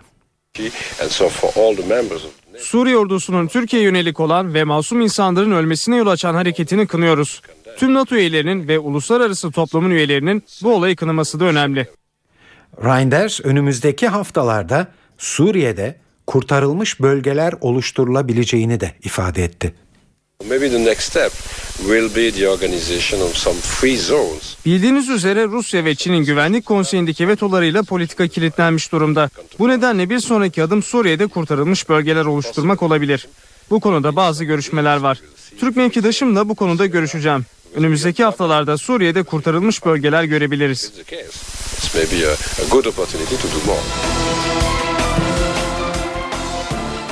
Suriye ordusunun Türkiye'ye yönelik olan ve masum insanların ölmesine yol açan hareketini kınıyoruz. Tüm NATO üyelerinin ve uluslararası toplumun üyelerinin bu olayı kınaması da önemli. Reinders önümüzdeki haftalarda Suriye'de kurtarılmış bölgeler oluşturulabileceğini de ifade etti. Bildiğiniz üzere Rusya ve Çin'in Güvenlik Konseyi'ndeki vetolarıyla politika kilitlenmiş durumda. Bu nedenle bir sonraki adım Suriye'de kurtarılmış bölgeler oluşturmak olabilir. Bu konuda bazı görüşmeler var. Türk mevkidaşımla bu konuda görüşeceğim. Önümüzdeki haftalarda Suriye'de kurtarılmış bölgeler görebiliriz.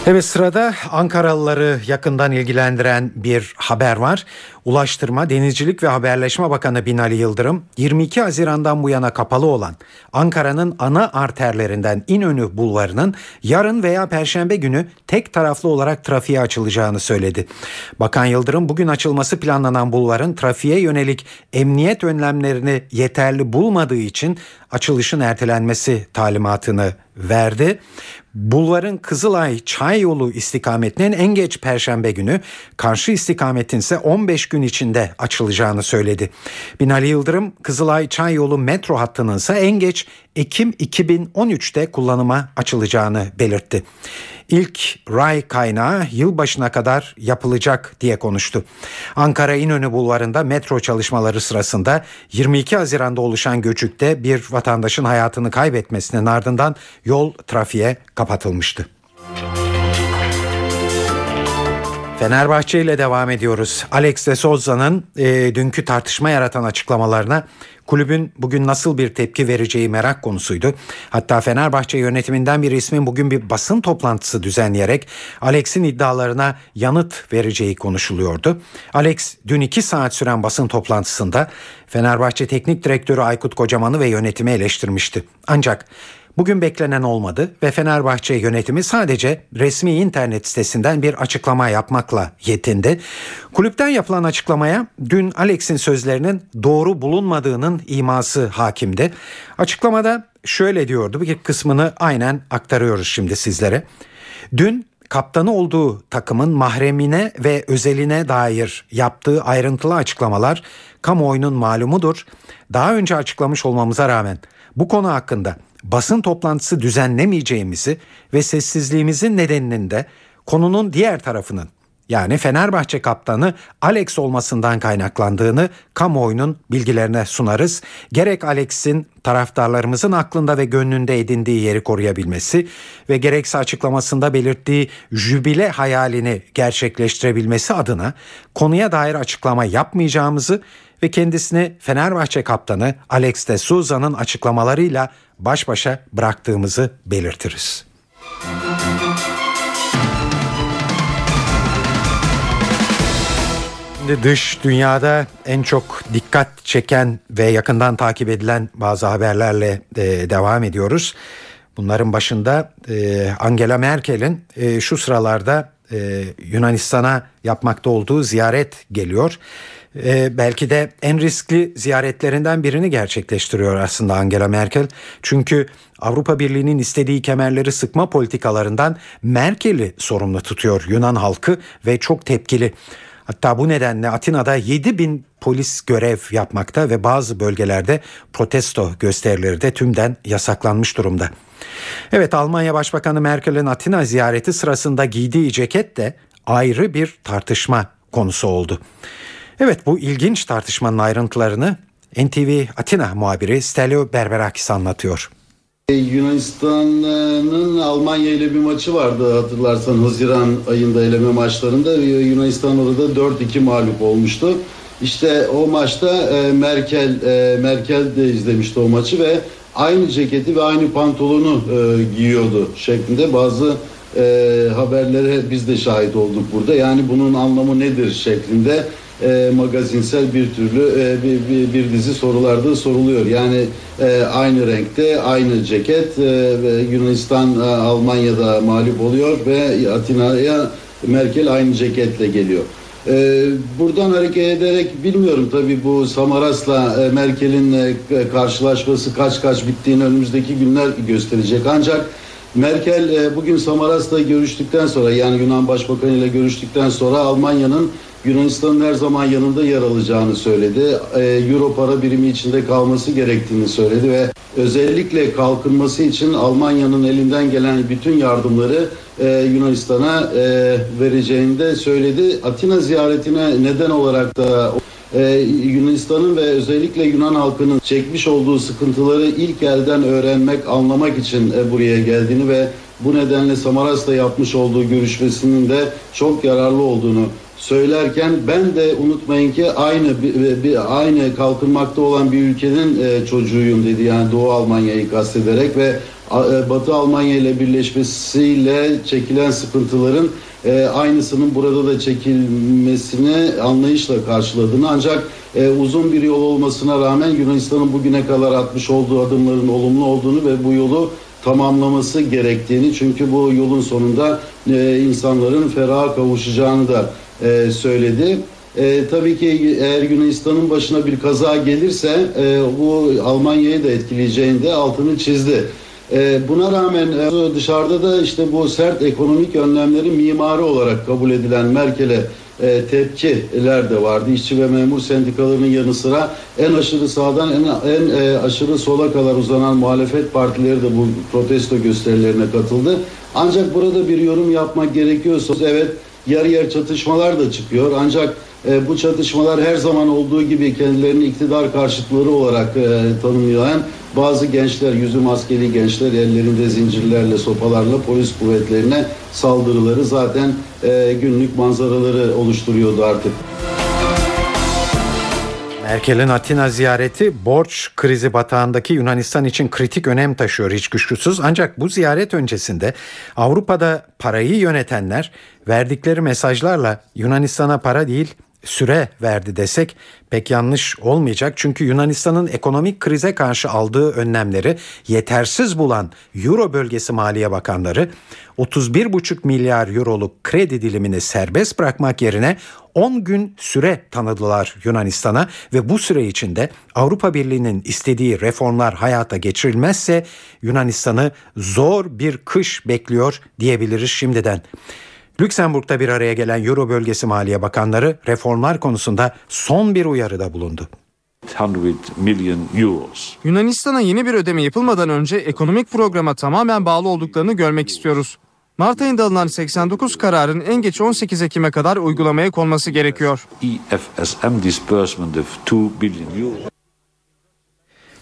Evet, sırada Ankaralıları yakından ilgilendiren bir haber var. Ulaştırma, Denizcilik ve Haberleşme Bakanı Binali Yıldırım, 22 Haziran'dan bu yana kapalı olan Ankara'nın ana arterlerinden İnönü Bulvarı'nın yarın veya Perşembe günü tek taraflı olarak trafiğe açılacağını söyledi. Bakan Yıldırım, bugün açılması planlanan bulvarın trafiğe yönelik emniyet önlemlerini yeterli bulmadığı için açılışın ertelenmesi talimatını verdi. Bulvarın Kızılay-Çay yolu istikametinin en geç Perşembe günü, karşı istikametin ise 15 gün içinde açılacağını söyledi. Binali Yıldırım, Kızılay-Çay yolu metro hattının ise en geç Ekim 2013'te kullanıma açılacağını belirtti. İlk ray kaynağı yılbaşına kadar yapılacak diye konuştu. Ankara İnönü Bulvarı'nda metro çalışmaları sırasında 22 Haziran'da oluşan göçükte bir vatandaşın hayatını kaybetmesinin ardından yol trafiğe kapatılmıştı. Fenerbahçe ile devam ediyoruz. Alex de Souza'nın dünkü tartışma yaratan açıklamalarına kulübün bugün nasıl bir tepki vereceği merak konusuydu. Hatta Fenerbahçe yönetiminden bir ismin bugün bir basın toplantısı düzenleyerek Alex'in iddialarına yanıt vereceği konuşuluyordu. Alex dün 2 saat süren basın toplantısında Fenerbahçe Teknik Direktörü Aykut Kocaman'ı ve yönetimi eleştirmişti. Ancak bugün beklenen olmadı ve Fenerbahçe yönetimi sadece resmi internet sitesinden bir açıklama yapmakla yetindi. Kulüpten yapılan açıklamaya dün Alex'in sözlerinin doğru bulunmadığının iması hakimdi. Açıklamada şöyle diyordu, bir kısmını aynen aktarıyoruz şimdi sizlere. Dün kaptanı olduğu takımın mahremine ve özeline dair yaptığı ayrıntılı açıklamalar kamuoyunun malumudur. Daha önce açıklamış olmamıza rağmen bu konu hakkında basın toplantısı düzenlemeyeceğimizi ve sessizliğimizin nedeninin de konunun diğer tarafının, yani Fenerbahçe kaptanı Alex olmasından kaynaklandığını kamuoyunun bilgilerine sunarız. Gerek Alex'in taraftarlarımızın aklında ve gönlünde edindiği yeri koruyabilmesi ve gerekse açıklamasında belirttiği jübile hayalini gerçekleştirebilmesi adına konuya dair açıklama yapmayacağımızı ve kendisini Fenerbahçe kaptanı Alex de Souza'nın açıklamalarıyla baş başa bıraktığımızı belirtiriz. Dış dünyada en çok dikkat çeken ve yakından takip edilen bazı haberlerle devam ediyoruz. Bunların başında Angela Merkel'in şu sıralarda Yunanistan'a yapmakta olduğu ziyaret geliyor. Belki de en riskli ziyaretlerinden birini gerçekleştiriyor aslında Angela Merkel. Çünkü Avrupa Birliği'nin istediği kemerleri sıkma politikalarından Merkel'i sorumlu tutuyor Yunan halkı ve çok tepkili. Hatta bu nedenle Atina'da 7.000 polis görev yapmakta ve bazı bölgelerde protesto gösterileri de tümden yasaklanmış durumda. Evet, Almanya Başbakanı Merkel'in Atina ziyareti sırasında giydiği ceket de ayrı bir tartışma konusu oldu. Evet, bu ilginç tartışmanın ayrıntılarını NTV Atina muhabiri Stelio Berberakis anlatıyor. Yunanistan'ın Almanya ile bir maçı vardı hatırlarsan Haziran ayında eleme maçlarında. Yunanistan orada 4-2 mağlup olmuştu. İşte o maçta Merkel de izlemişti o maçı ve aynı ceketi ve aynı pantolonu giyiyordu şeklinde bazı haberlere biz de şahit olduk burada. Yani bunun anlamı nedir şeklinde magazinsel bir türlü bir dizi sorularda soruluyor. Yani aynı renkte aynı ceket Yunanistan Almanya'da mağlup oluyor ve Atina'ya Merkel aynı ceketle geliyor. Buradan hareket ederek bilmiyorum tabii bu Samaras'la Merkel'in karşılaşması kaç bittiğini önümüzdeki günler gösterecek. Ancak Merkel bugün Samaras'la görüştükten sonra yani Yunan Başbakanı ile görüştükten sonra Almanya'nın Yunanistan'ın her zaman yanında yer alacağını söyledi. Euro para birimi içinde kalması gerektiğini söyledi ve özellikle kalkınması için Almanya'nın elinden gelen bütün yardımları Yunanistan'a vereceğini de söyledi. Atina ziyaretine neden olarak da Yunanistan'ın ve özellikle Yunan halkının çekmiş olduğu sıkıntıları ilk elden öğrenmek, anlamak için buraya geldiğini ve bu nedenle Samaras'la yapmış olduğu görüşmesinin de çok yararlı olduğunu söylerken ben de unutmayın ki aynı kalkınmakta olan bir ülkenin çocuğuyum dedi. Yani Doğu Almanya'yı kastederek ve Batı Almanya ile birleşmesiyle çekilen sıkıntıların aynısının burada da çekilmesini anlayışla karşıladığını ancak uzun bir yol olmasına rağmen Yunanistan'ın bugüne kadar atmış olduğu adımların olumlu olduğunu ve bu yolu tamamlaması gerektiğini çünkü bu yolun sonunda insanların feraha kavuşacağını da söyledi. Tabii ki eğer Yunanistan'ın başına bir kaza gelirse bu Almanya'yı da etkileyeceğini de altını çizdi. Buna rağmen dışarıda da işte bu sert ekonomik önlemlerin mimarı olarak kabul edilen Merkel'e tepkiler de vardı. İşçi ve memur sendikalarının yanı sıra en aşırı sağdan en aşırı sola kadar uzanan muhalefet partileri de bu protesto gösterilerine katıldı. Ancak burada bir yorum yapmak gerekiyorsa evet yer yer çatışmalar da çıkıyor ancak bu çatışmalar her zaman olduğu gibi kendilerini iktidar karşıtları olarak tanımlayan bazı gençler, yüzü maskeli gençler ellerinde zincirlerle, sopalarla polis kuvvetlerine saldırıları zaten günlük manzaraları oluşturuyordu artık. Merkel'in Atina ziyareti borç krizi batağındaki Yunanistan için kritik önem taşıyor hiç kuşkusuz. Ancak bu ziyaret öncesinde Avrupa'da parayı yönetenler verdikleri mesajlarla Yunanistan'a para değil süre verdi desek pek yanlış olmayacak. Çünkü Yunanistan'ın ekonomik krize karşı aldığı önlemleri yetersiz bulan Euro bölgesi Maliye Bakanları 31,5 milyar euroluk kredi dilimini serbest bırakmak yerine 10 gün süre tanıdılar Yunanistan'a ve bu süre içinde Avrupa Birliği'nin istediği reformlar hayata geçirilmezse Yunanistan'ı zor bir kış bekliyor diyebiliriz şimdiden. Lüksemburg'da bir araya gelen Euro bölgesi Maliye Bakanları reformlar konusunda son bir uyarıda bulundu. Yunanistan'a yeni bir ödeme yapılmadan önce ekonomik programa tamamen bağlı olduklarını görmek istiyoruz. Mart ayında alınan 89 kararın en geç 18 Ekim'e kadar uygulamaya konması gerekiyor.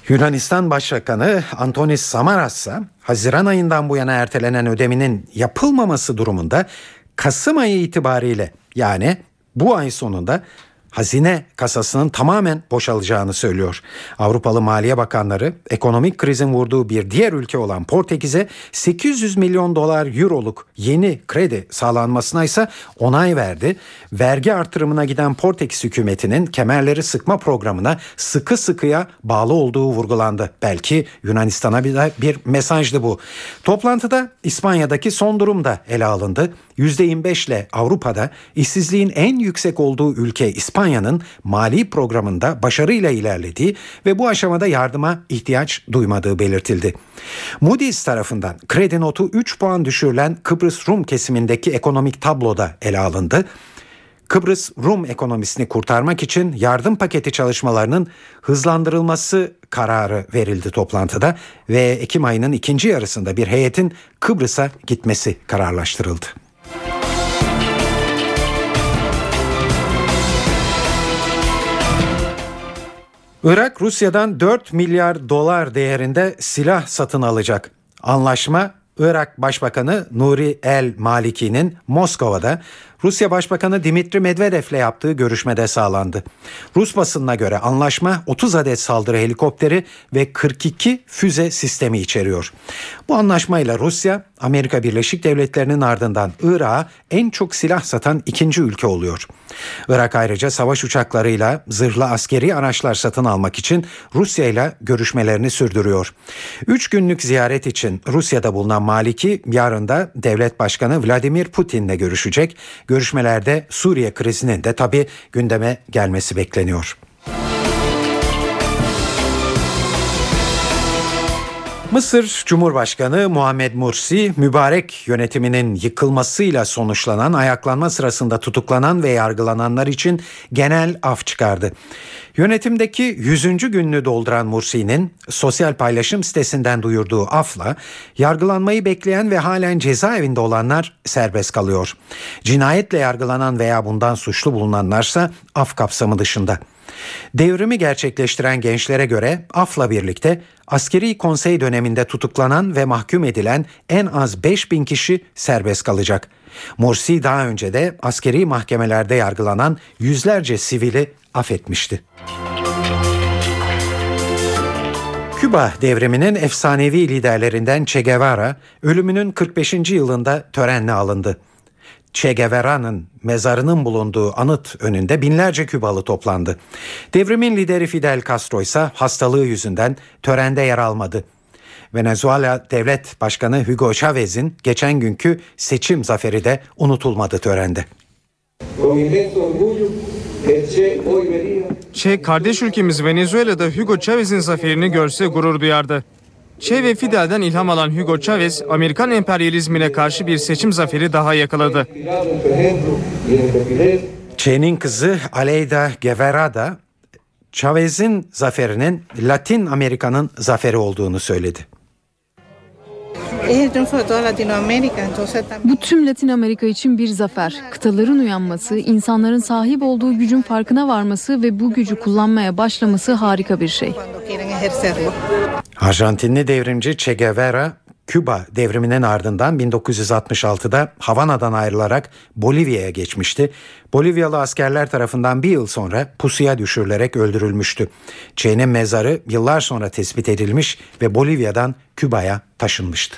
Yunanistan Başbakanı Antonis Samaras ise Haziran ayından bu yana ertelenen ödemenin yapılmaması durumunda Kasım ayı itibariyle yani bu ay sonunda hazine kasasının tamamen boşalacağını söylüyor. Avrupalı Maliye Bakanları ekonomik krizin vurduğu bir diğer ülke olan Portekiz'e 800 milyon dolar euroluk yeni kredi sağlanmasına ise onay verdi. Vergi artırımına giden Portekiz hükümetinin kemerleri sıkma programına sıkı sıkıya bağlı olduğu vurgulandı. Belki Yunanistan'a bir mesajdı bu. Toplantıda İspanya'daki son durum da ele alındı. %25 ile Avrupa'da işsizliğin en yüksek olduğu ülke İspanya'nın mali programında başarıyla ilerlediği ve bu aşamada yardıma ihtiyaç duymadığı belirtildi. Moody's tarafından kredi notu 3 puan düşürülen Kıbrıs Rum kesimindeki ekonomik tabloda ele alındı. Kıbrıs Rum ekonomisini kurtarmak için yardım paketi çalışmalarının hızlandırılması kararı verildi toplantıda ve Ekim ayının ikinci yarısında bir heyetin Kıbrıs'a gitmesi kararlaştırıldı. Irak, Rusya'dan 4 milyar dolar değerinde silah satın alacak. Anlaşma, Irak Başbakanı Nuri El Maliki'nin Moskova'da Rusya Başbakanı Dimitri Medvedev'le yaptığı görüşmede sağlandı. Rus basınına göre anlaşma 30 adet saldırı helikopteri ve 42 füze sistemi içeriyor. Bu anlaşmayla Rusya, Amerika Birleşik Devletleri'nin ardından Irak'a en çok silah satan ikinci ülke oluyor. Irak ayrıca savaş uçaklarıyla zırhlı askeri araçlar satın almak için Rusya ile görüşmelerini sürdürüyor. 3 günlük ziyaret için Rusya'da bulunan Maliki yarın da Devlet Başkanı Vladimir Putin'le görüşecek. Görüşmelerde Suriye krizinin de tabii gündeme gelmesi bekleniyor. Mısır Cumhurbaşkanı Muhammed Mursi, Mübarek yönetiminin yıkılmasıyla sonuçlanan ayaklanma sırasında tutuklanan ve yargılananlar için genel af çıkardı. Yönetimdeki 100. gününü dolduran Mursi'nin sosyal paylaşım sitesinden duyurduğu afla yargılanmayı bekleyen ve halen cezaevinde olanlar serbest kalıyor. Cinayetle yargılanan veya bundan suçlu bulunanlarsa af kapsamı dışında. Devrimi gerçekleştiren gençlere göre afla birlikte askeri konsey döneminde tutuklanan ve mahkum edilen en az 5000 kişi serbest kalacak. Mursi daha önce de askeri mahkemelerde yargılanan yüzlerce sivili affetmişti. Küba devriminin efsanevi liderlerinden Che Guevara ölümünün 45. yılında törenle alındı. Che Guevara'nın mezarının bulunduğu anıt önünde binlerce Kübalı toplandı. Devrimin lideri Fidel Castro ise hastalığı yüzünden törende yer almadı. Venezuela Devlet Başkanı Hugo Chavez'in geçen günkü seçim zaferi de unutulmadı törende. Che, kardeş ülkemiz Venezuela'da Hugo Chavez'in zaferini görse gurur duyardı. Che ve Fidel'den ilham alan Hugo Chavez, Amerikan emperyalizmine karşı bir seçim zaferi daha yakaladı. Che'nin kızı Aleida Guevara da Chavez'in zaferinin Latin Amerika'nın zaferi olduğunu söyledi. Bu tüm Latin Amerika için bir zafer. Kıtaların uyanması, insanların sahip olduğu gücün farkına varması ve bu gücü kullanmaya başlaması harika bir şey. Arjantinli devrimci Che Guevara, Küba devriminin ardından 1966'da Havana'dan ayrılarak Bolivya'ya geçmişti. Bolivyalı askerler tarafından bir yıl sonra pusuya düşürülerek öldürülmüştü. Che'nin mezarı yıllar sonra tespit edilmiş ve Bolivya'dan Küba'ya taşınmıştı.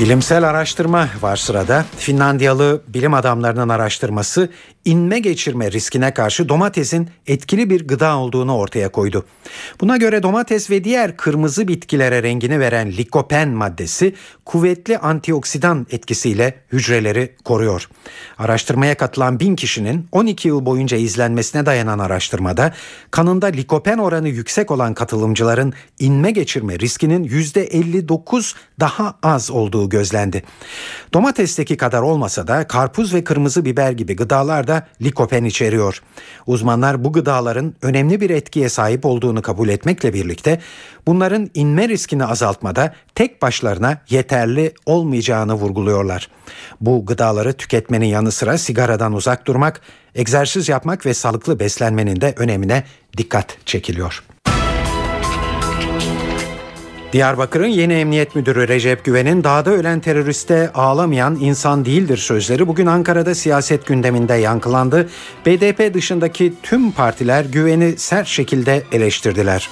Bilimsel araştırma var sırada. Finlandiyalı bilim adamlarının araştırması inme geçirme riskine karşı domatesin etkili bir gıda olduğunu ortaya koydu. Buna göre domates ve diğer kırmızı bitkilere rengini veren likopen maddesi kuvvetli antioksidan etkisiyle hücreleri koruyor. Araştırmaya katılan 1000 kişinin 12 yıl boyunca izlenmesine dayanan araştırmada kanında likopen oranı yüksek olan katılımcıların inme geçirme riskinin %59 daha az olduğu gözlendi. Domatesteki kadar olmasa da karpuz ve kırmızı biber gibi gıdalar da likopen içeriyor. Uzmanlar bu gıdaların önemli bir etkiye sahip olduğunu kabul etmekle birlikte bunların inme riskini azaltmada tek başlarına yeterli olmayacağını vurguluyorlar. Bu gıdaları tüketmenin yanı sıra sigaradan uzak durmak, egzersiz yapmak ve sağlıklı beslenmenin de önemine dikkat çekiliyor. Diyarbakır'ın yeni emniyet müdürü Recep Güven'in "Dağda ölen teröriste ağlamayan insan değildir" sözleri bugün Ankara'da siyaset gündeminde yankılandı. BDP dışındaki tüm partiler Güven'i sert şekilde eleştirdiler.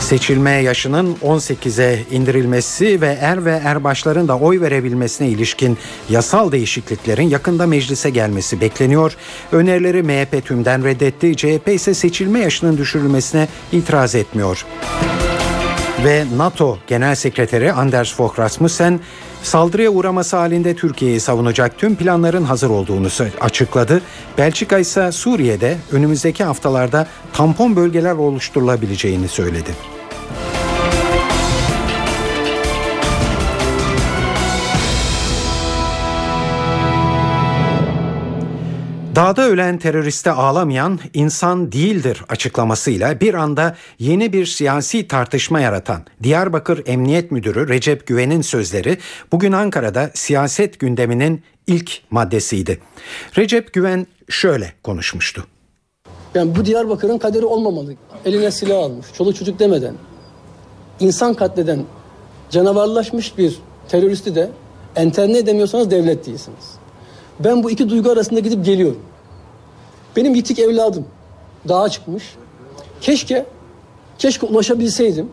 Seçilme yaşının 18'e indirilmesi ve er ve erbaşların da oy verebilmesine ilişkin yasal değişikliklerin yakında meclise gelmesi bekleniyor. Önerileri MHP tümden reddetti, CHP ise seçilme yaşının düşürülmesine itiraz etmiyor. Ve NATO Genel Sekreteri Anders Fogh Rasmussen saldırıya uğraması halinde Türkiye'yi savunacak tüm planların hazır olduğunu açıkladı. Belçika ise Suriye'de önümüzdeki haftalarda tampon bölgeler oluşturulabileceğini söyledi. Dağda ölen teröriste ağlamayan insan değildir açıklamasıyla bir anda yeni bir siyasi tartışma yaratan Diyarbakır Emniyet Müdürü Recep Güven'in sözleri bugün Ankara'da siyaset gündeminin ilk maddesiydi. Recep Güven şöyle konuşmuştu. Yani bu Diyarbakır'ın kaderi olmamalı. Eline silah almış, çoluk çocuk demeden, insan katleden, canavarlaşmış bir teröristi de enterne edemiyorsanız devlet değilsiniz. Ben bu iki duygu arasında gidip geliyorum. Benim yitik evladım dağa çıkmış. Keşke ulaşabilseydim.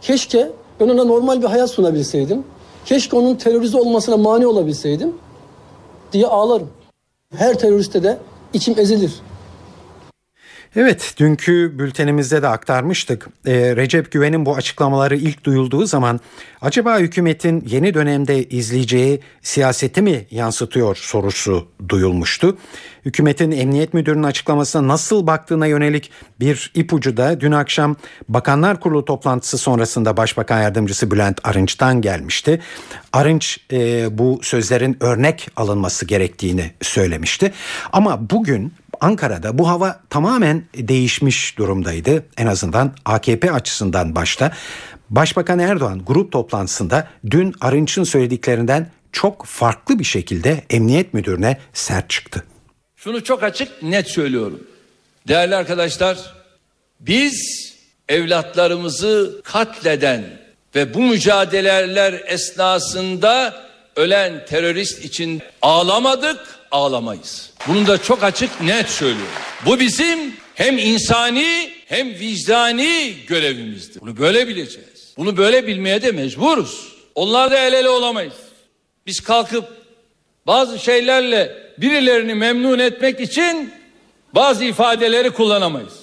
Keşke ben ona normal bir hayat sunabilseydim. Keşke onun terörize olmasına mani olabilseydim diye ağlarım. Her teröriste de içim ezilir. Evet, dünkü bültenimizde de aktarmıştık. Recep Güven'in bu açıklamaları ilk duyulduğu zaman acaba hükümetin yeni dönemde izleyeceği siyaseti mi yansıtıyor sorusu duyulmuştu. Hükümetin emniyet müdürünün açıklamasına nasıl baktığına yönelik bir ipucu da dün akşam Bakanlar Kurulu toplantısı sonrasında Başbakan Yardımcısı Bülent Arınç'tan gelmişti. Arınç bu sözlerin örnek alınması gerektiğini söylemişti. Ama bugün Ankara'da bu hava tamamen değişmiş durumdaydı. En azından AKP açısından başta. Başbakan Erdoğan grup toplantısında dün Arınç'ın söylediklerinden çok farklı bir şekilde emniyet müdürüne sert çıktı. Şunu çok açık, net söylüyorum. Değerli arkadaşlar, biz evlatlarımızı katleden ve bu mücadeleler esnasında ölen terörist için ağlamadık, ağlamayız. Bunu da çok açık, net söylüyorum. Bu bizim hem insani hem vicdani görevimizdir. Bunu böyle bileceğiz. Bunu böyle bilmeye de mecburuz. Onlar da el ele olamayız. Biz kalkıp bazı şeylerle birilerini memnun etmek için bazı ifadeleri kullanamayız.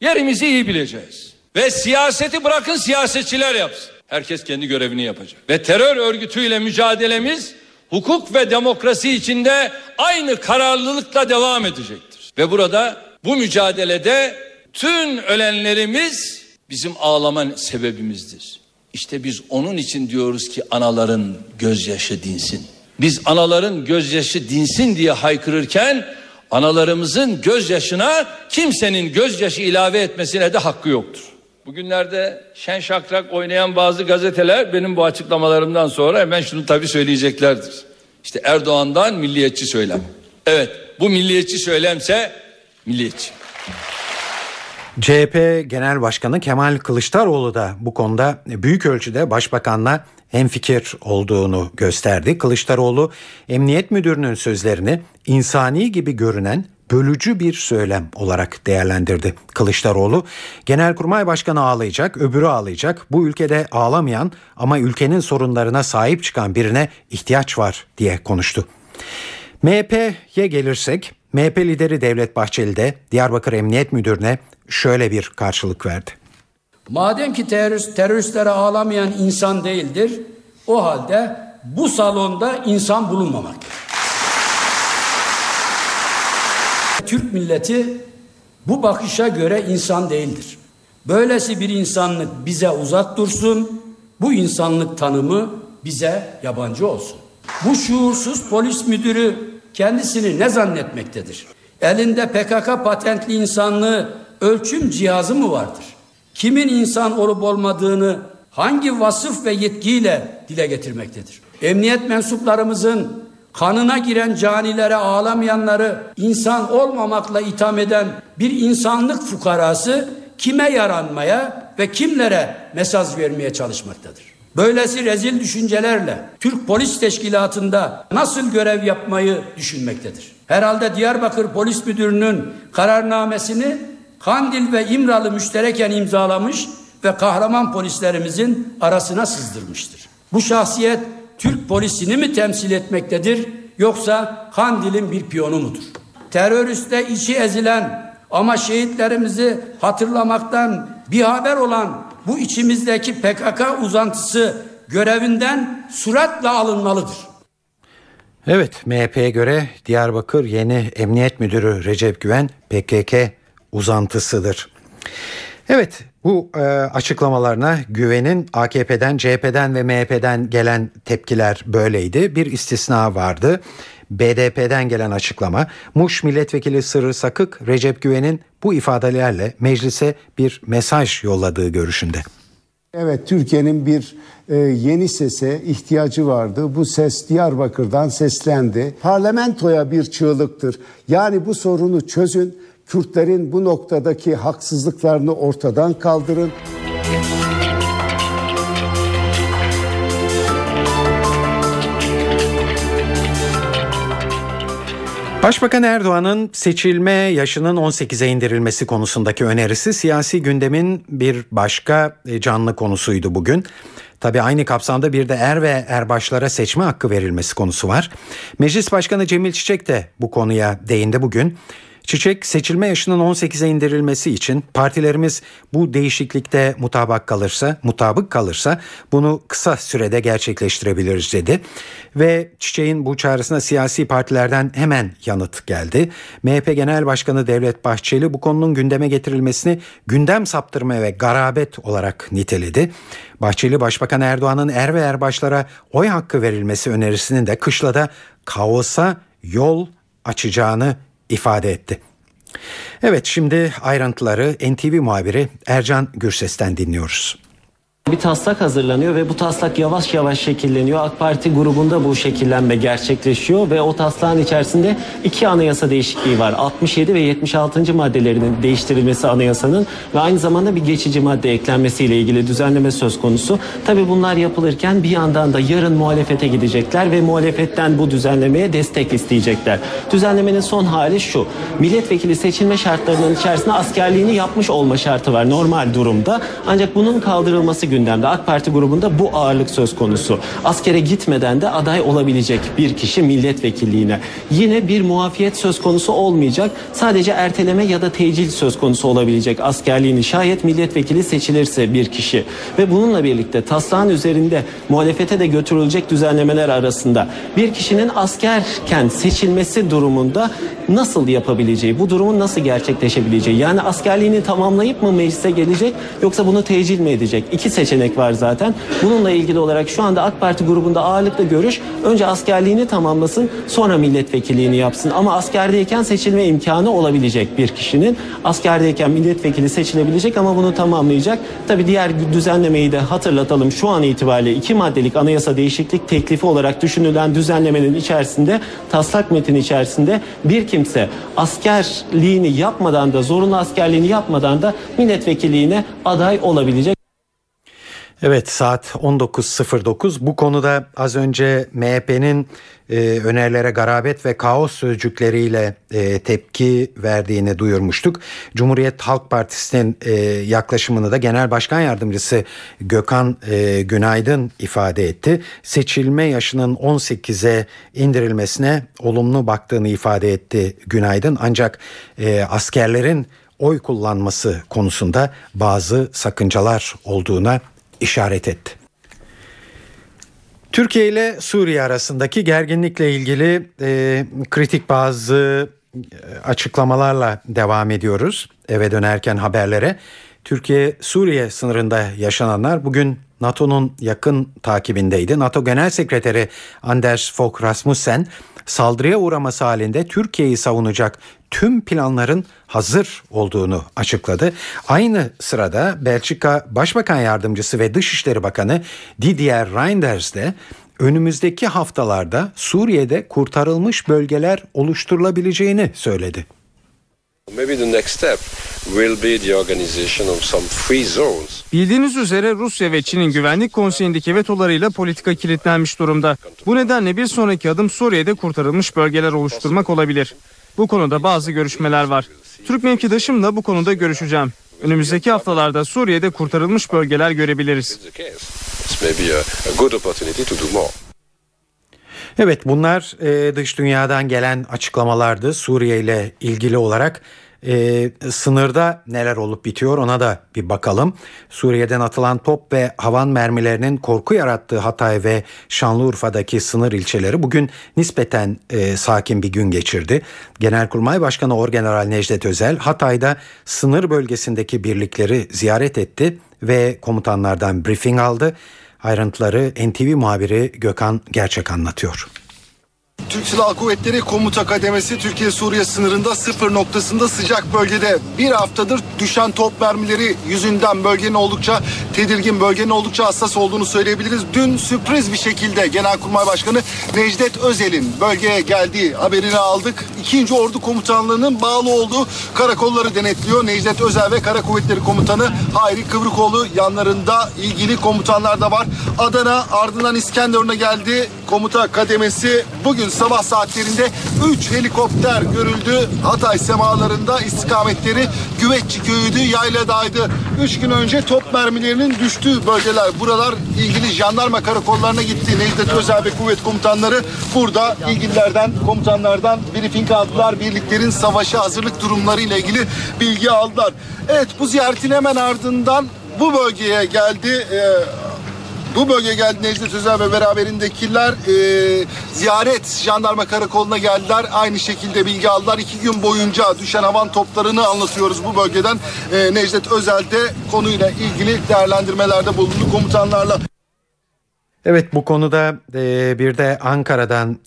Yerimizi iyi bileceğiz. Ve siyaseti bırakın siyasetçiler yapsın. Herkes kendi görevini yapacak. Ve terör örgütüyle mücadelemiz hukuk ve demokrasi içinde aynı kararlılıkla devam edecektir. Ve burada bu mücadelede tüm ölenlerimiz bizim ağlaman sebebimizdir. İşte biz onun için diyoruz ki anaların gözyaşı dinsin. Biz anaların gözyaşı dinsin diye haykırırken analarımızın gözyaşına kimsenin gözyaşı ilave etmesine de hakkı yoktur. Bugünlerde şen şakrak oynayan bazı gazeteler benim bu açıklamalarımdan sonra hemen şunu tabii söyleyeceklerdir. İşte Erdoğan'dan milliyetçi söylem. Evet, bu milliyetçi söylemse milliyetçi. CHP Genel Başkanı Kemal Kılıçdaroğlu da bu konuda büyük ölçüde Başbakan'la hemfikir olduğunu gösterdi. Kılıçdaroğlu emniyet müdürünün sözlerini insani gibi görünen bölücü bir söylem olarak değerlendirdi. Kılıçdaroğlu, Genelkurmay Başkanı ağlayacak, öbürü ağlayacak, bu ülkede ağlamayan ama ülkenin sorunlarına sahip çıkan birine ihtiyaç var diye konuştu. MHP'ye gelirsek, MHP lideri Devlet Bahçeli de Diyarbakır Emniyet Müdürü'ne şöyle bir karşılık verdi. Madem ki teröristlere ağlamayan insan değildir, o halde bu salonda insan bulunmamaktır. Türk milleti bu bakışa göre insan değildir. Böylesi bir insanlık bize uzak dursun, bu insanlık tanımı bize yabancı olsun. Bu şuursuz polis müdürü kendisini ne zannetmektedir? Elinde PKK patentli insanlığı ölçüm cihazı mı vardır? Kimin insan olup olmadığını hangi vasıf ve yetkiyle dile getirmektedir? Emniyet mensuplarımızın kanına giren canilere ağlamayanları insan olmamakla itham eden bir insanlık fukarası kime yaranmaya ve kimlere mesaj vermeye çalışmaktadır? Böylesi rezil düşüncelerle Türk Polis Teşkilatı'nda nasıl görev yapmayı düşünmektedir? Herhalde Diyarbakır Polis Müdürü'nün kararnamesini Kandil ve İmralı müştereken imzalamış ve kahraman polislerimizin arasına sızdırmıştır. Bu şahsiyet Türk polisini mi temsil etmektedir yoksa Kandil'in bir piyonu mudur? Teröriste içi ezilen ama şehitlerimizi hatırlamaktan bihaber olan bu içimizdeki PKK uzantısı görevinden süratle alınmalıdır. Evet, MHP'ye göre Diyarbakır yeni Emniyet Müdürü Recep Güven PKK uzantısıdır. Evet, bu açıklamalarına Güven'in AKP'den, CHP'den ve MHP'den gelen tepkiler böyleydi. Bir istisna vardı. BDP'den gelen açıklama, Muş Milletvekili Sırrı Sakık, Recep Güven'in bu ifadelerle meclise bir mesaj yolladığı görüşünde. Evet, Türkiye'nin bir yeni sese ihtiyacı vardı. Bu ses Diyarbakır'dan seslendi. Parlamentoya bir çığlıktır. Yani bu sorunu çözün, Kürtlerin bu noktadaki haksızlıklarını ortadan kaldırın. Başbakan Erdoğan'ın seçilme yaşının 18'e indirilmesi konusundaki önerisi siyasi gündemin bir başka canlı konusuydu bugün. Tabii aynı kapsamda bir de er ve erbaşlara seçme hakkı verilmesi konusu var. Meclis Başkanı Cemil Çiçek de bu konuya değindi bugün. Çiçek, seçilme yaşının 18'e indirilmesi için partilerimiz bu değişiklikte mutabık kalırsa bunu kısa sürede gerçekleştirebiliriz dedi. Ve Çiçek'in bu çağrısına siyasi partilerden hemen yanıt geldi. MHP Genel Başkanı Devlet Bahçeli bu konunun gündeme getirilmesini gündem saptırma ve garabet olarak niteledi. Bahçeli, Başbakan Erdoğan'ın er ve erbaşlara oy hakkı verilmesi önerisinin de kışlada kaosa yol açacağını ifade etti. Evet, şimdi ayrıntıları NTV muhabiri Ercan Gürses'ten dinliyoruz. Bir taslak hazırlanıyor ve bu taslak yavaş yavaş şekilleniyor. AK Parti grubunda bu şekillenme gerçekleşiyor ve o taslağın içerisinde iki anayasa değişikliği var. 67 ve 76. maddelerinin değiştirilmesi anayasanın ve aynı zamanda bir geçici madde eklenmesiyle ilgili düzenleme söz konusu. Tabii bunlar yapılırken bir yandan da yarın muhalefete gidecekler ve muhalefetten bu düzenlemeye destek isteyecekler. Düzenlemenin son hali şu: milletvekili seçilme şartlarının içerisinde askerliğini yapmış olma şartı var normal durumda. Ancak bunun kaldırılması gündemde. AK Parti grubunda bu ağırlık söz konusu. Askere gitmeden de aday olabilecek bir kişi milletvekilliğine. Yine bir muafiyet söz konusu olmayacak. Sadece erteleme ya da tecil söz konusu olabilecek askerliğini, şayet milletvekili seçilirse bir kişi. Ve bununla birlikte taslağın üzerinde muhalefete de götürülecek düzenlemeler arasında bir kişinin askerken seçilmesi durumunda nasıl yapabileceği, bu durumun nasıl gerçekleşebileceği. Yani askerliğini tamamlayıp mı meclise gelecek yoksa bunu tecil mi edecek? İki seçenek var zaten. Bununla ilgili olarak şu anda AK Parti grubunda ağırlıklı görüş, önce askerliğini tamamlasın, sonra milletvekilliğini yapsın. Ama askerdeyken seçilme imkanı olabilecek bir kişinin. Askerdeyken milletvekili seçilebilecek ama bunu tamamlayacak. Tabii diğer düzenlemeyi de hatırlatalım. Şu an itibariyle 2 maddelik anayasa değişiklik teklifi olarak düşünülen düzenlemenin içerisinde, taslak metni içerisinde, bir kimse askerliğini yapmadan da, zorunlu askerliğini yapmadan da milletvekilliğine aday olabilecek. Evet, saat 19.09. Bu konuda az önce MHP'nin önerilere garabet ve kaos sözcükleriyle tepki verdiğini duyurmuştuk. Cumhuriyet Halk Partisi'nin yaklaşımını da Genel Başkan Yardımcısı Gökhan Günaydın ifade etti. Seçilme yaşının 18'e indirilmesine olumlu baktığını ifade etti Günaydın. Ancak askerlerin oy kullanması konusunda bazı sakıncalar olduğuna işaret etti. Türkiye ile Suriye arasındaki gerginlikle ilgili kritik bazı açıklamalarla devam ediyoruz. Eve dönerken haberlere, Türkiye-Suriye sınırında yaşananlar bugün NATO'nun yakın takibindeydi. NATO Genel Sekreteri Anders Fogh Rasmussen, saldırıya uğraması halinde Türkiye'yi savunacak tüm planların hazır olduğunu açıkladı. Aynı sırada Belçika Başbakan Yardımcısı ve Dışişleri Bakanı Didier Reinders de önümüzdeki haftalarda Suriye'de kurtarılmış bölgeler oluşturulabileceğini söyledi. Bildiğiniz üzere Rusya ve Çin'in Güvenlik Konseyi'ndeki vetolarıyla politika kilitlenmiş durumda. Bu nedenle bir sonraki adım Suriye'de kurtarılmış bölgeler oluşturmak olabilir. Bu konuda bazı görüşmeler var. Türk mevkidaşımla bu konuda görüşeceğim. Önümüzdeki haftalarda Suriye'de kurtarılmış bölgeler görebiliriz. Evet, bunlar dış dünyadan gelen açıklamalardı. Suriye ile ilgili olarak sınırda neler olup bitiyor ona da bir bakalım. Suriye'den atılan top ve havan mermilerinin korku yarattığı Hatay ve Şanlıurfa'daki sınır ilçeleri bugün nispeten sakin bir gün geçirdi. Genelkurmay Başkanı Orgeneral Necdet Özel Hatay'da sınır bölgesindeki birlikleri ziyaret etti ve komutanlardan briefing aldı. Ayrıntıları NTV muhabiri Gökhan Gerçek anlatıyor. Türk Silahlı Kuvvetleri Komuta Kademesi Türkiye-Suriye sınırında sıfır noktasında sıcak bölgede bir haftadır düşen top mermileri yüzünden bölgenin oldukça hassas olduğunu söyleyebiliriz. Dün sürpriz bir şekilde Genelkurmay Başkanı Necdet Özel'in bölgeye geldiği haberini aldık. 2. Ordu Komutanlığı'nın bağlı olduğu karakolları denetliyor. Necdet Özel ve Kara Kuvvetleri Komutanı Hayri Kıvrıkoğlu, yanlarında ilgili komutanlar da var. Adana, ardından İskenderun'a geldi. Komuta kademesi bugün sabah saatlerinde 3 helikopter görüldü. Hatay semalarında istikametleri Güvetçi köyüydü, Yayladağ'ydı. 3 gün önce top mermilerinin düştüğü bölgeler. Buralar ilgili jandarma karakollarına gitti. Necdet Özel ve kuvvet komutanları burada ilgililerden, komutanlardan briefing aldılar. Birliklerin savaşa hazırlık durumlarıyla ilgili bilgi aldılar. Evet, bu ziyaretin hemen ardından bu bölgeye geldi. Necdet Özel ve beraberindekiler ziyaret jandarma karakoluna geldiler. Aynı şekilde bilgi aldılar. 2 gün boyunca düşen havan toplarını anlatıyoruz bu bölgeden. Necdet Özel de konuyla ilgili değerlendirmelerde bulundu komutanlarla. Evet, bu konuda bir de Ankara'dan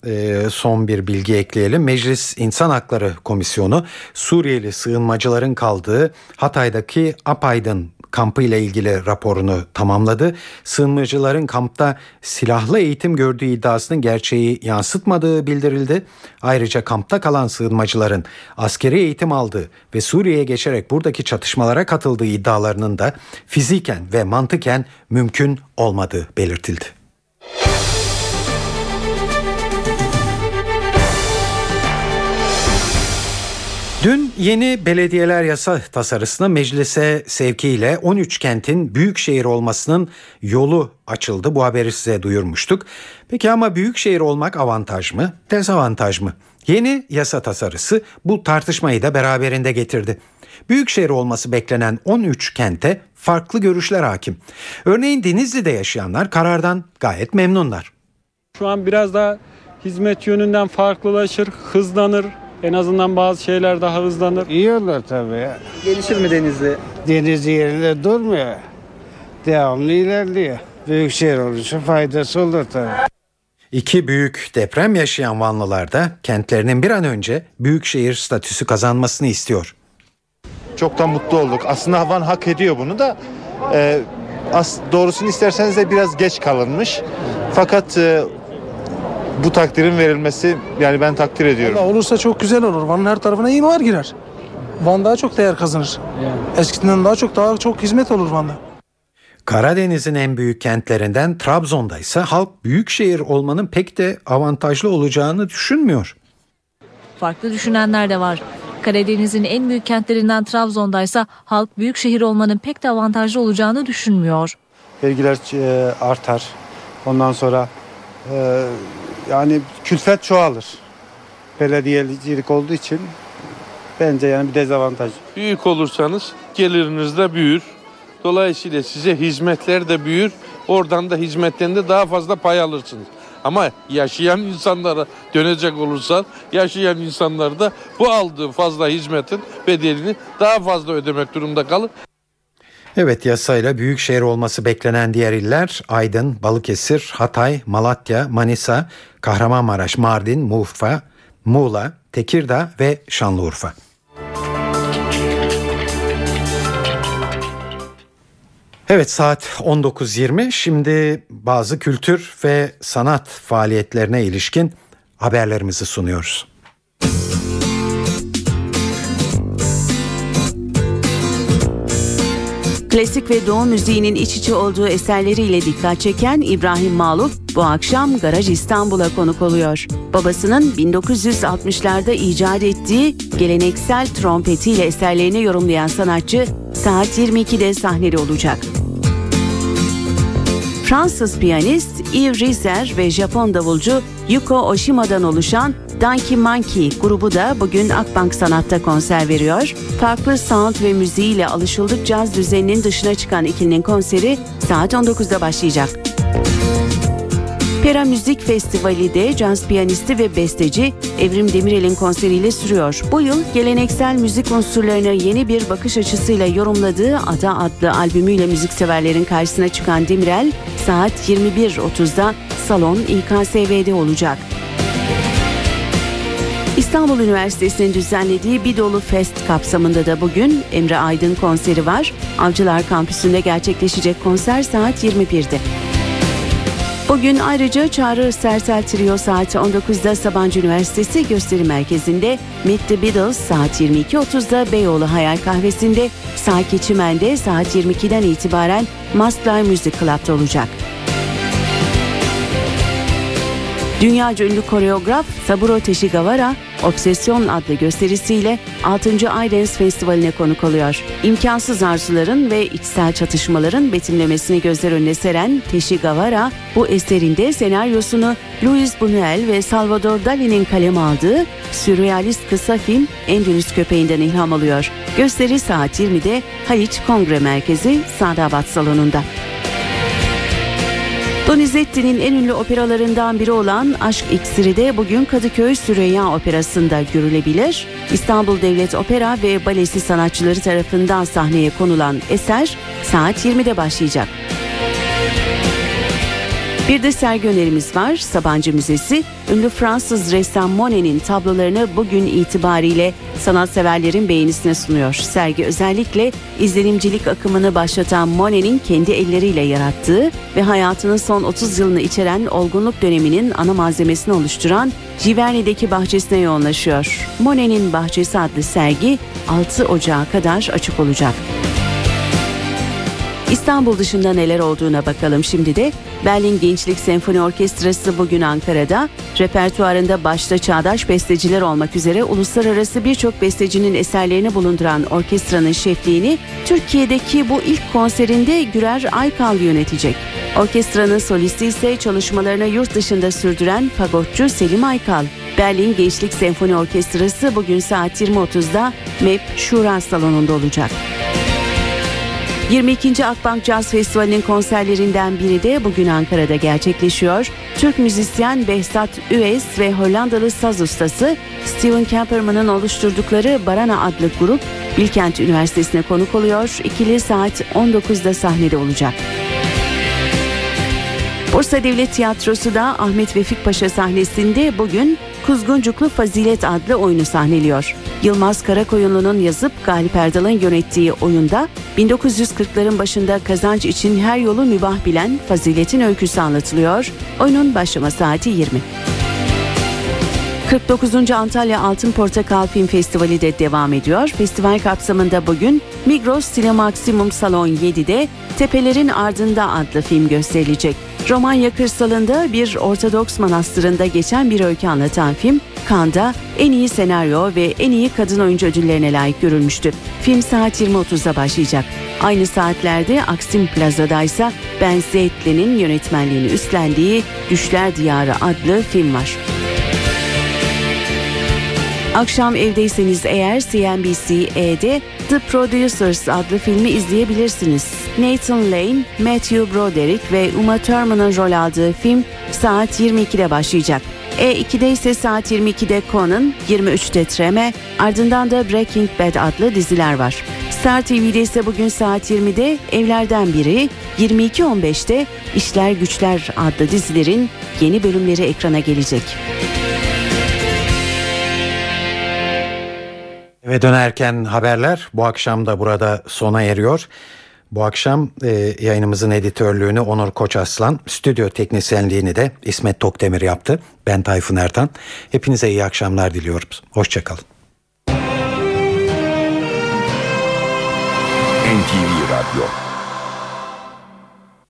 son bir bilgi ekleyelim. Meclis İnsan Hakları Komisyonu Suriyeli sığınmacıların kaldığı Hatay'daki Apaydın kampı ile ilgili raporunu tamamladı. Sığınmacıların kampta silahlı eğitim gördüğü iddiasının gerçeği yansıtmadığı bildirildi. Ayrıca kampta kalan sığınmacıların askeri eğitim aldığı ve Suriye'ye geçerek buradaki çatışmalara katıldığı iddialarının da fiziken ve mantıken mümkün olmadığı belirtildi. Dün yeni belediyeler yasa tasarısına meclise sevkiyle 13 kentin büyükşehir olmasının yolu açıldı. Bu haberi size duyurmuştuk. Peki ama büyükşehir olmak avantaj mı, dezavantaj mı? Yeni yasa tasarısı bu tartışmayı da beraberinde getirdi. Büyükşehir olması beklenen 13 kente farklı görüşler hakim. Örneğin Denizli'de yaşayanlar karardan gayet memnunlar. Şu an biraz daha hizmet yönünden farklılaşır, hızlanır. En azından bazı şeyler daha hızlanır. İyi olur tabii. Gelişir mi Denizli? Denizli yerinde durmuyor. Devamlı ilerliyor. Büyükşehir oluşu faydası olur tabii. 2 büyük deprem yaşayan Vanlılar da kentlerinin bir an önce büyükşehir statüsü kazanmasını istiyor. Çok da mutlu olduk. Aslında Van hak ediyor bunu da. Doğrusunu isterseniz de biraz geç kalınmış. Fakat... bu takdirin verilmesi, yani ben takdir ediyorum. Vallahi olursa çok güzel olur. Van'ın her tarafına imar girer. Van daha çok değer kazanır. Eskiden daha çok hizmet olur Van'da. Karadeniz'in en büyük kentlerinden Trabzon'da ise halk büyükşehir olmanın pek de avantajlı olacağını düşünmüyor. Farklı düşünenler de var. Karadeniz'in en büyük kentlerinden Trabzon'da ise halk büyükşehir olmanın pek de avantajlı olacağını düşünmüyor. Vergiler artar. Ondan sonra yani külfet çoğalır. Belediyecilik olduğu için bence yani bir dezavantaj. Büyük olursanız geliriniz de büyür. Dolayısıyla size hizmetler de büyür. Oradan da hizmetlerinde daha fazla pay alırsınız. Ama yaşayan insanlara dönecek olursan yaşayan insanlar da bu aldığı fazla hizmetin bedelini daha fazla ödemek durumunda kalır. Evet, yasayla büyükşehir olması beklenen diğer iller Aydın, Balıkesir, Hatay, Malatya, Manisa, Kahramanmaraş, Mardin, Muğla, Tekirdağ ve Şanlıurfa. Evet, saat 19.20. Şimdi bazı kültür ve sanat faaliyetlerine ilişkin haberlerimizi sunuyoruz. Klasik ve doğu müziğinin iç içe olduğu eserleriyle dikkat çeken İbrahim Maluf bu akşam Garaj İstanbul'a konuk oluyor. Babasının 1960'larda icat ettiği geleneksel trompetiyle eserlerini yorumlayan sanatçı saat 22'de sahnede olacak. Fransız piyanist Yves Riser ve Japon davulcu Yuko Oshima'dan oluşan Danki Manki grubu da bugün Akbank Sanat'ta konser veriyor. Farklı sound ve müziğiyle alışıldık caz düzeninin dışına çıkan ikilinin konseri saat 19'da başlayacak. Pera Müzik Festivali de caz piyanisti ve besteci Evrim Demirel'in konseriyle sürüyor. Bu yıl geleneksel müzik unsurlarına yeni bir bakış açısıyla yorumladığı Ada adlı albümüyle müzikseverlerin karşısına çıkan Demirel saat 21.30'da Salon İKSV'de olacak. İstanbul Üniversitesi'nin düzenlediği Bidolu Fest kapsamında da bugün Emre Aydın konseri var. Avcılar Kampüsü'nde gerçekleşecek konser saat 21'de. Bugün ayrıca Çağrı Sersel Trio saat 19'da Sabancı Üniversitesi Gösteri Merkezi'nde, Meet the Beatles saat 22.30'da Beyoğlu Hayal Kahvesi'nde, Saki Çimen'de saat 22'den itibaren Must Live Music Club'da olacak. Dünyaca ünlü koreograf Saburo Che Guevara, Obsesyon adlı gösterisiyle 6. Aydeniz Festivali'ne konuk oluyor. İmkansız arzuların ve içsel çatışmaların betimlemesini gözler önüne seren Che Guevara, bu eserinde senaryosunu Luis Buñuel ve Salvador Dali'nin kaleme aldığı sürrealist kısa film Endülüs Köpeği'nden ilham alıyor. Gösteri saat 20'de Haliç Kongre Merkezi Sadabat Salonu'nda. Donizetti'nin en ünlü operalarından biri olan Aşk İksiri de bugün Kadıköy Süreyya Operası'nda görülebilir. İstanbul Devlet Opera ve Balesi sanatçıları tarafından sahneye konulan eser saat 20'de başlayacak. Bir de sergi önerimiz var. Sabancı Müzesi, ünlü Fransız ressam Monet'in tablolarını bugün itibariyle sanatseverlerin beğenisine sunuyor. Sergi özellikle izlenimcilik akımını başlatan Monet'in kendi elleriyle yarattığı ve hayatının son 30 yılını içeren olgunluk döneminin ana malzemesini oluşturan Giverny'deki bahçesine yoğunlaşıyor. Monet'in Bahçesi adlı sergi 6 Ocağı kadar açık olacak. İstanbul dışında neler olduğuna bakalım şimdi de. Berlin Gençlik Senfoni Orkestrası bugün Ankara'da. Repertuarında başta çağdaş besteciler olmak üzere uluslararası birçok bestecinin eserlerini bulunduran orkestranın şefliğini Türkiye'deki bu ilk konserinde Gürer Aykal yönetecek. Orkestranın solisti ise çalışmalarını yurt dışında sürdüren fagotçu Selim Aykal. Berlin Gençlik Senfoni Orkestrası bugün saat 20.30'da MEP Şura Salonu'nda olacak. 22. Akbank Caz Festivali'nin konserlerinden biri de bugün Ankara'da gerçekleşiyor. Türk müzisyen Behzat Üez ve Hollandalı saz ustası Steven Kemperman'ın oluşturdukları Barana adlı grup Bilkent Üniversitesi'ne konuk oluyor. İkili saat 19'da sahnede olacak. Bursa Devlet Tiyatrosu da Ahmet Vefik Paşa sahnesinde bugün Kuzguncuklu Fazilet adlı oyunu sahneliyor. Yılmaz Karakoyunlu'nun yazıp Galip Erdal'ın yönettiği oyunda 1940'ların başında kazanç için her yolu mübah bilen Fazilet'in öyküsü anlatılıyor. Oyunun başlama saati 20. 49. Antalya Altın Portakal Film Festivali de devam ediyor. Festival kapsamında bugün Migros Sinemaksimum Salon 7'de Tepelerin Ardında adlı film gösterilecek. Romanya kırsalında bir Ortodoks manastırında geçen bir öykü anlatan film, Cannes'da en iyi senaryo ve en iyi kadın oyuncu ödüllerine layık görülmüştü. Film saat 20.30'da başlayacak. Aynı saatlerde Aksim Plaza'da ise Ben Zeytli'nin yönetmenliğini üstlendiği Düşler Diyarı adlı film var. Akşam evdeyseniz eğer CNBC'de The Producers adlı filmi izleyebilirsiniz. Nathan Lane, Matthew Broderick ve Uma Thurman'ın rol aldığı film saat 22'de başlayacak. E2'de ise saat 22'de Conan, 23'te Treme, ardından da Breaking Bad adlı diziler var. Star TV'de ise bugün saat 20'de Evlerden Biri, 22.15'te İşler Güçler adlı dizilerin yeni bölümleri ekrana gelecek. Ve dönerken haberler bu akşam da burada sona eriyor. Bu akşam yayınımızın editörlüğünü Onur Koçaslan, stüdyo teknisyenliğini de İsmet Tokdemir yaptı. Ben Tayfun Ertan. Hepinize iyi akşamlar diliyorum. Hoşçakalın. NTV Radyo